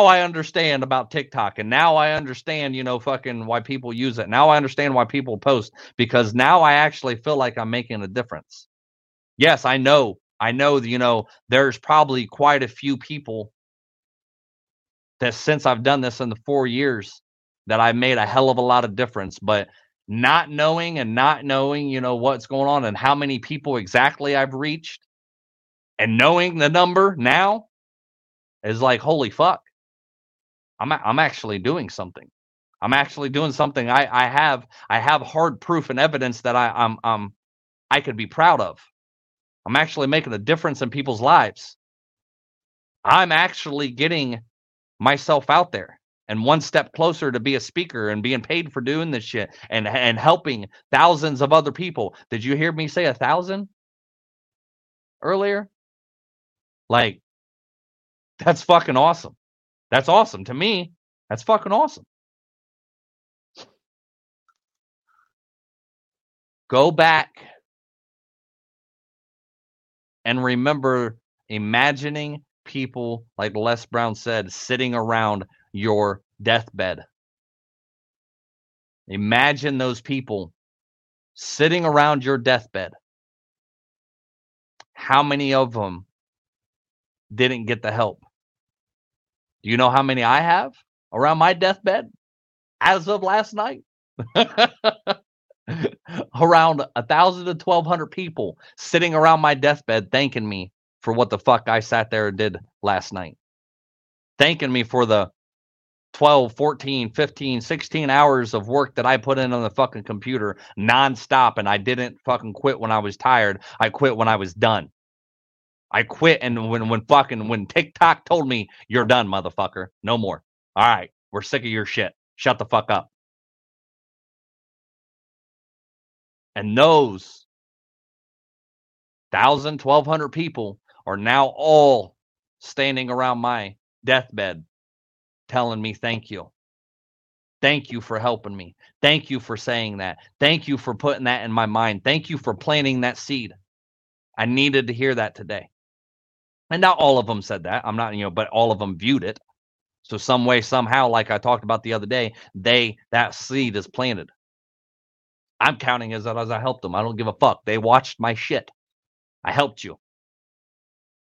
I understand about TikTok, and now I understand, you know, fucking why people use it. Now I understand why people post, because now I actually feel like I'm making a difference. Yes, I know, you know, there's probably quite a few people that since I've done this in the 4 years that I made a hell of a lot of difference, but not knowing, you know, what's going on and how many people exactly I've reached, and knowing the number now is like, holy fuck, I'm actually doing something. I'm actually doing something. I have hard proof and evidence that I could be proud of. I'm actually making a difference in people's lives. I'm actually getting myself out there. And one step closer to be a speaker and being paid for doing this shit and helping thousands of other people. Did you hear me say 1,000 earlier? Like, that's fucking awesome. That's awesome. To me, that's fucking awesome. Go back and remember imagining people, like Les Brown said, sitting around your deathbed. Imagine those people sitting around your deathbed. How many of them didn't get the help? Do you know how many I have around my deathbed as of last night? Around 1,000 to 1,200 people sitting around my deathbed thanking me for what the fuck I sat there and did last night. Thanking me for the 12, 14, 15, 16 hours of work that I put in on the fucking computer nonstop, and I didn't fucking quit when I was tired. I quit when I was done. I quit, and when TikTok told me, you're done, motherfucker, no more. all right, we're sick of your shit. Shut the fuck up. And those 1,000, 1,200 people are now all standing around my deathbed telling me thank you. Thank you for helping me. Thank you for saying that. Thank you for putting that in my mind. Thank you for planting that seed. I needed to hear that today. And not all of them said that. I'm not, but all of them viewed it. So some way, somehow, like I talked about the other day, that seed is planted. I'm counting as I helped them. I don't give a fuck. They watched my shit. I helped you.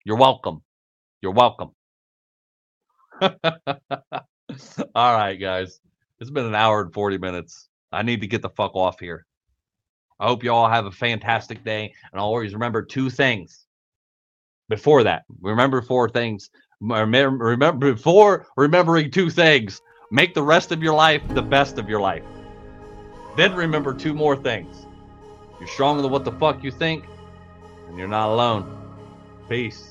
You're welcome. You're welcome. All right, guys. It's been an hour and 40 minutes. I need to get the fuck off here. I hope you all have a fantastic day. And always remember two things. Before that, remember four things. Remember before remembering two things. Make the rest of your life the best of your life. Then remember two more things. You're stronger than what the fuck you think. And you're not alone. Peace.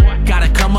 gotta come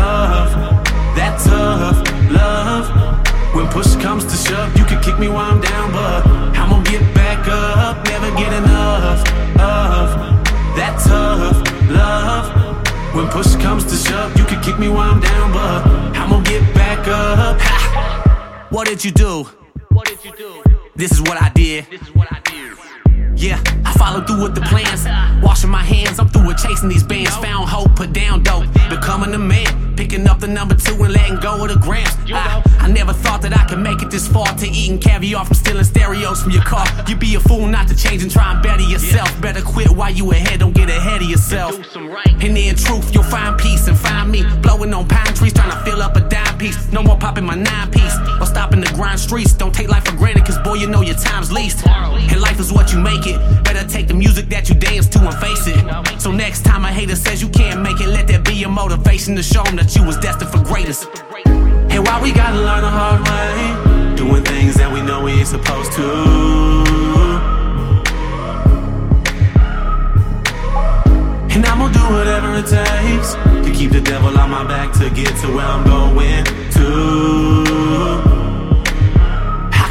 of that tough love. When push comes to shove, you can kick me while I'm down, but I'm gonna get back up. Never get enough of that tough love. When push comes to shove, you can kick me while I'm down, but I'm gonna get back up. Ha! What did you do? What did you do? This is what I did. This is what I did. Yeah, I followed through with the plans. Washing my hands, I'm through with chasing these bands. Found hope, put down dope, becoming a man. Picking up the number 2 and letting go of the grams. I never thought that I could make it this far, to eating caviar from stealing stereos from your car. You be a fool not to change and try and better yourself. Better quit while you ahead, don't get ahead of yourself. And in truth, you'll find peace and find me. Blowing on pine trees, trying to fill up a dime piece. No more popping my 9-piece or stopping the grind streets. Don't take life for granted, cause boy, you know your time's least. And life is what you make it. Better take the music that you dance to and face it. So next time a hater says you can't make it, let that be your motivation to show them that you was destined for greatness. And why we gotta learn the hard way, doing things that we know we ain't supposed to. And I'm gonna do whatever it takes to keep the devil on my back, to get to where I'm going to. I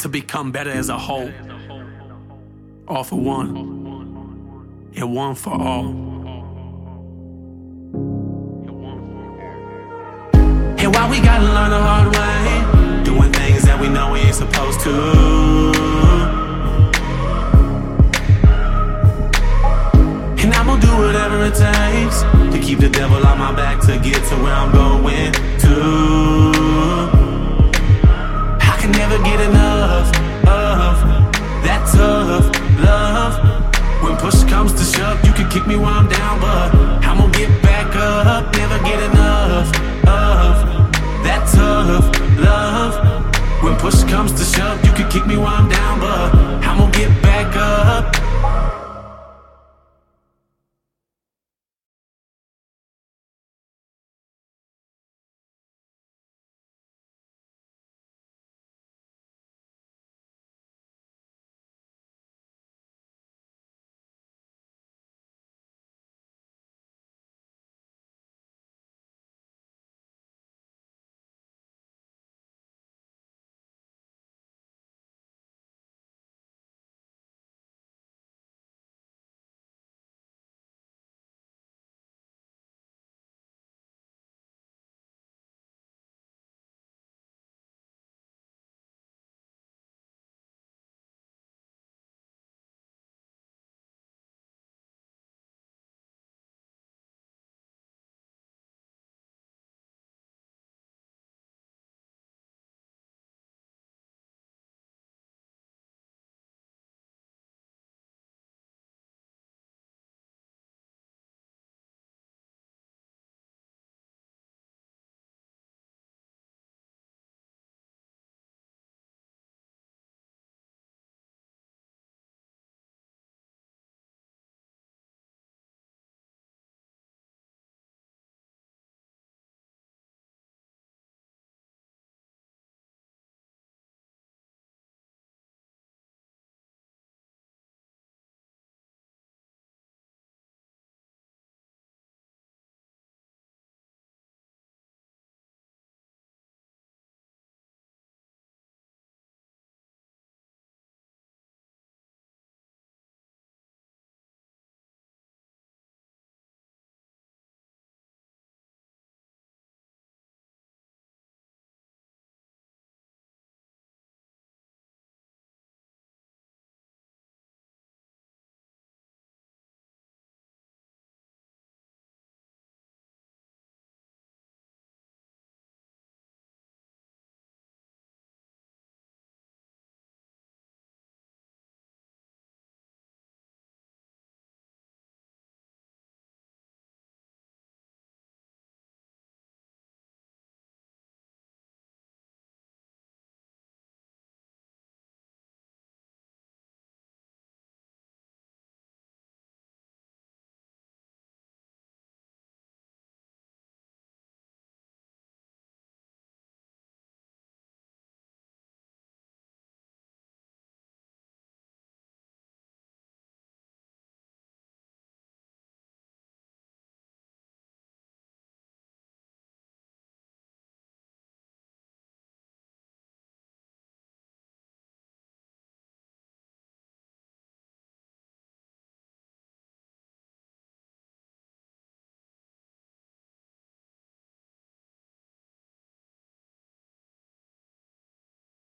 to become better as a whole. All for one. And one for all. And why we gotta learn the hard way, doing things that we know we ain't supposed to. And I'm gonna do whatever it takes to keep the devil on my back, to get to where I'm going to. I can never get enough of that tough love. When push comes to shove, you can kick me while I'm down, but I'm gonna get back up. Never get enough of that tough love. When push comes to shove, you can kick me while I'm down, but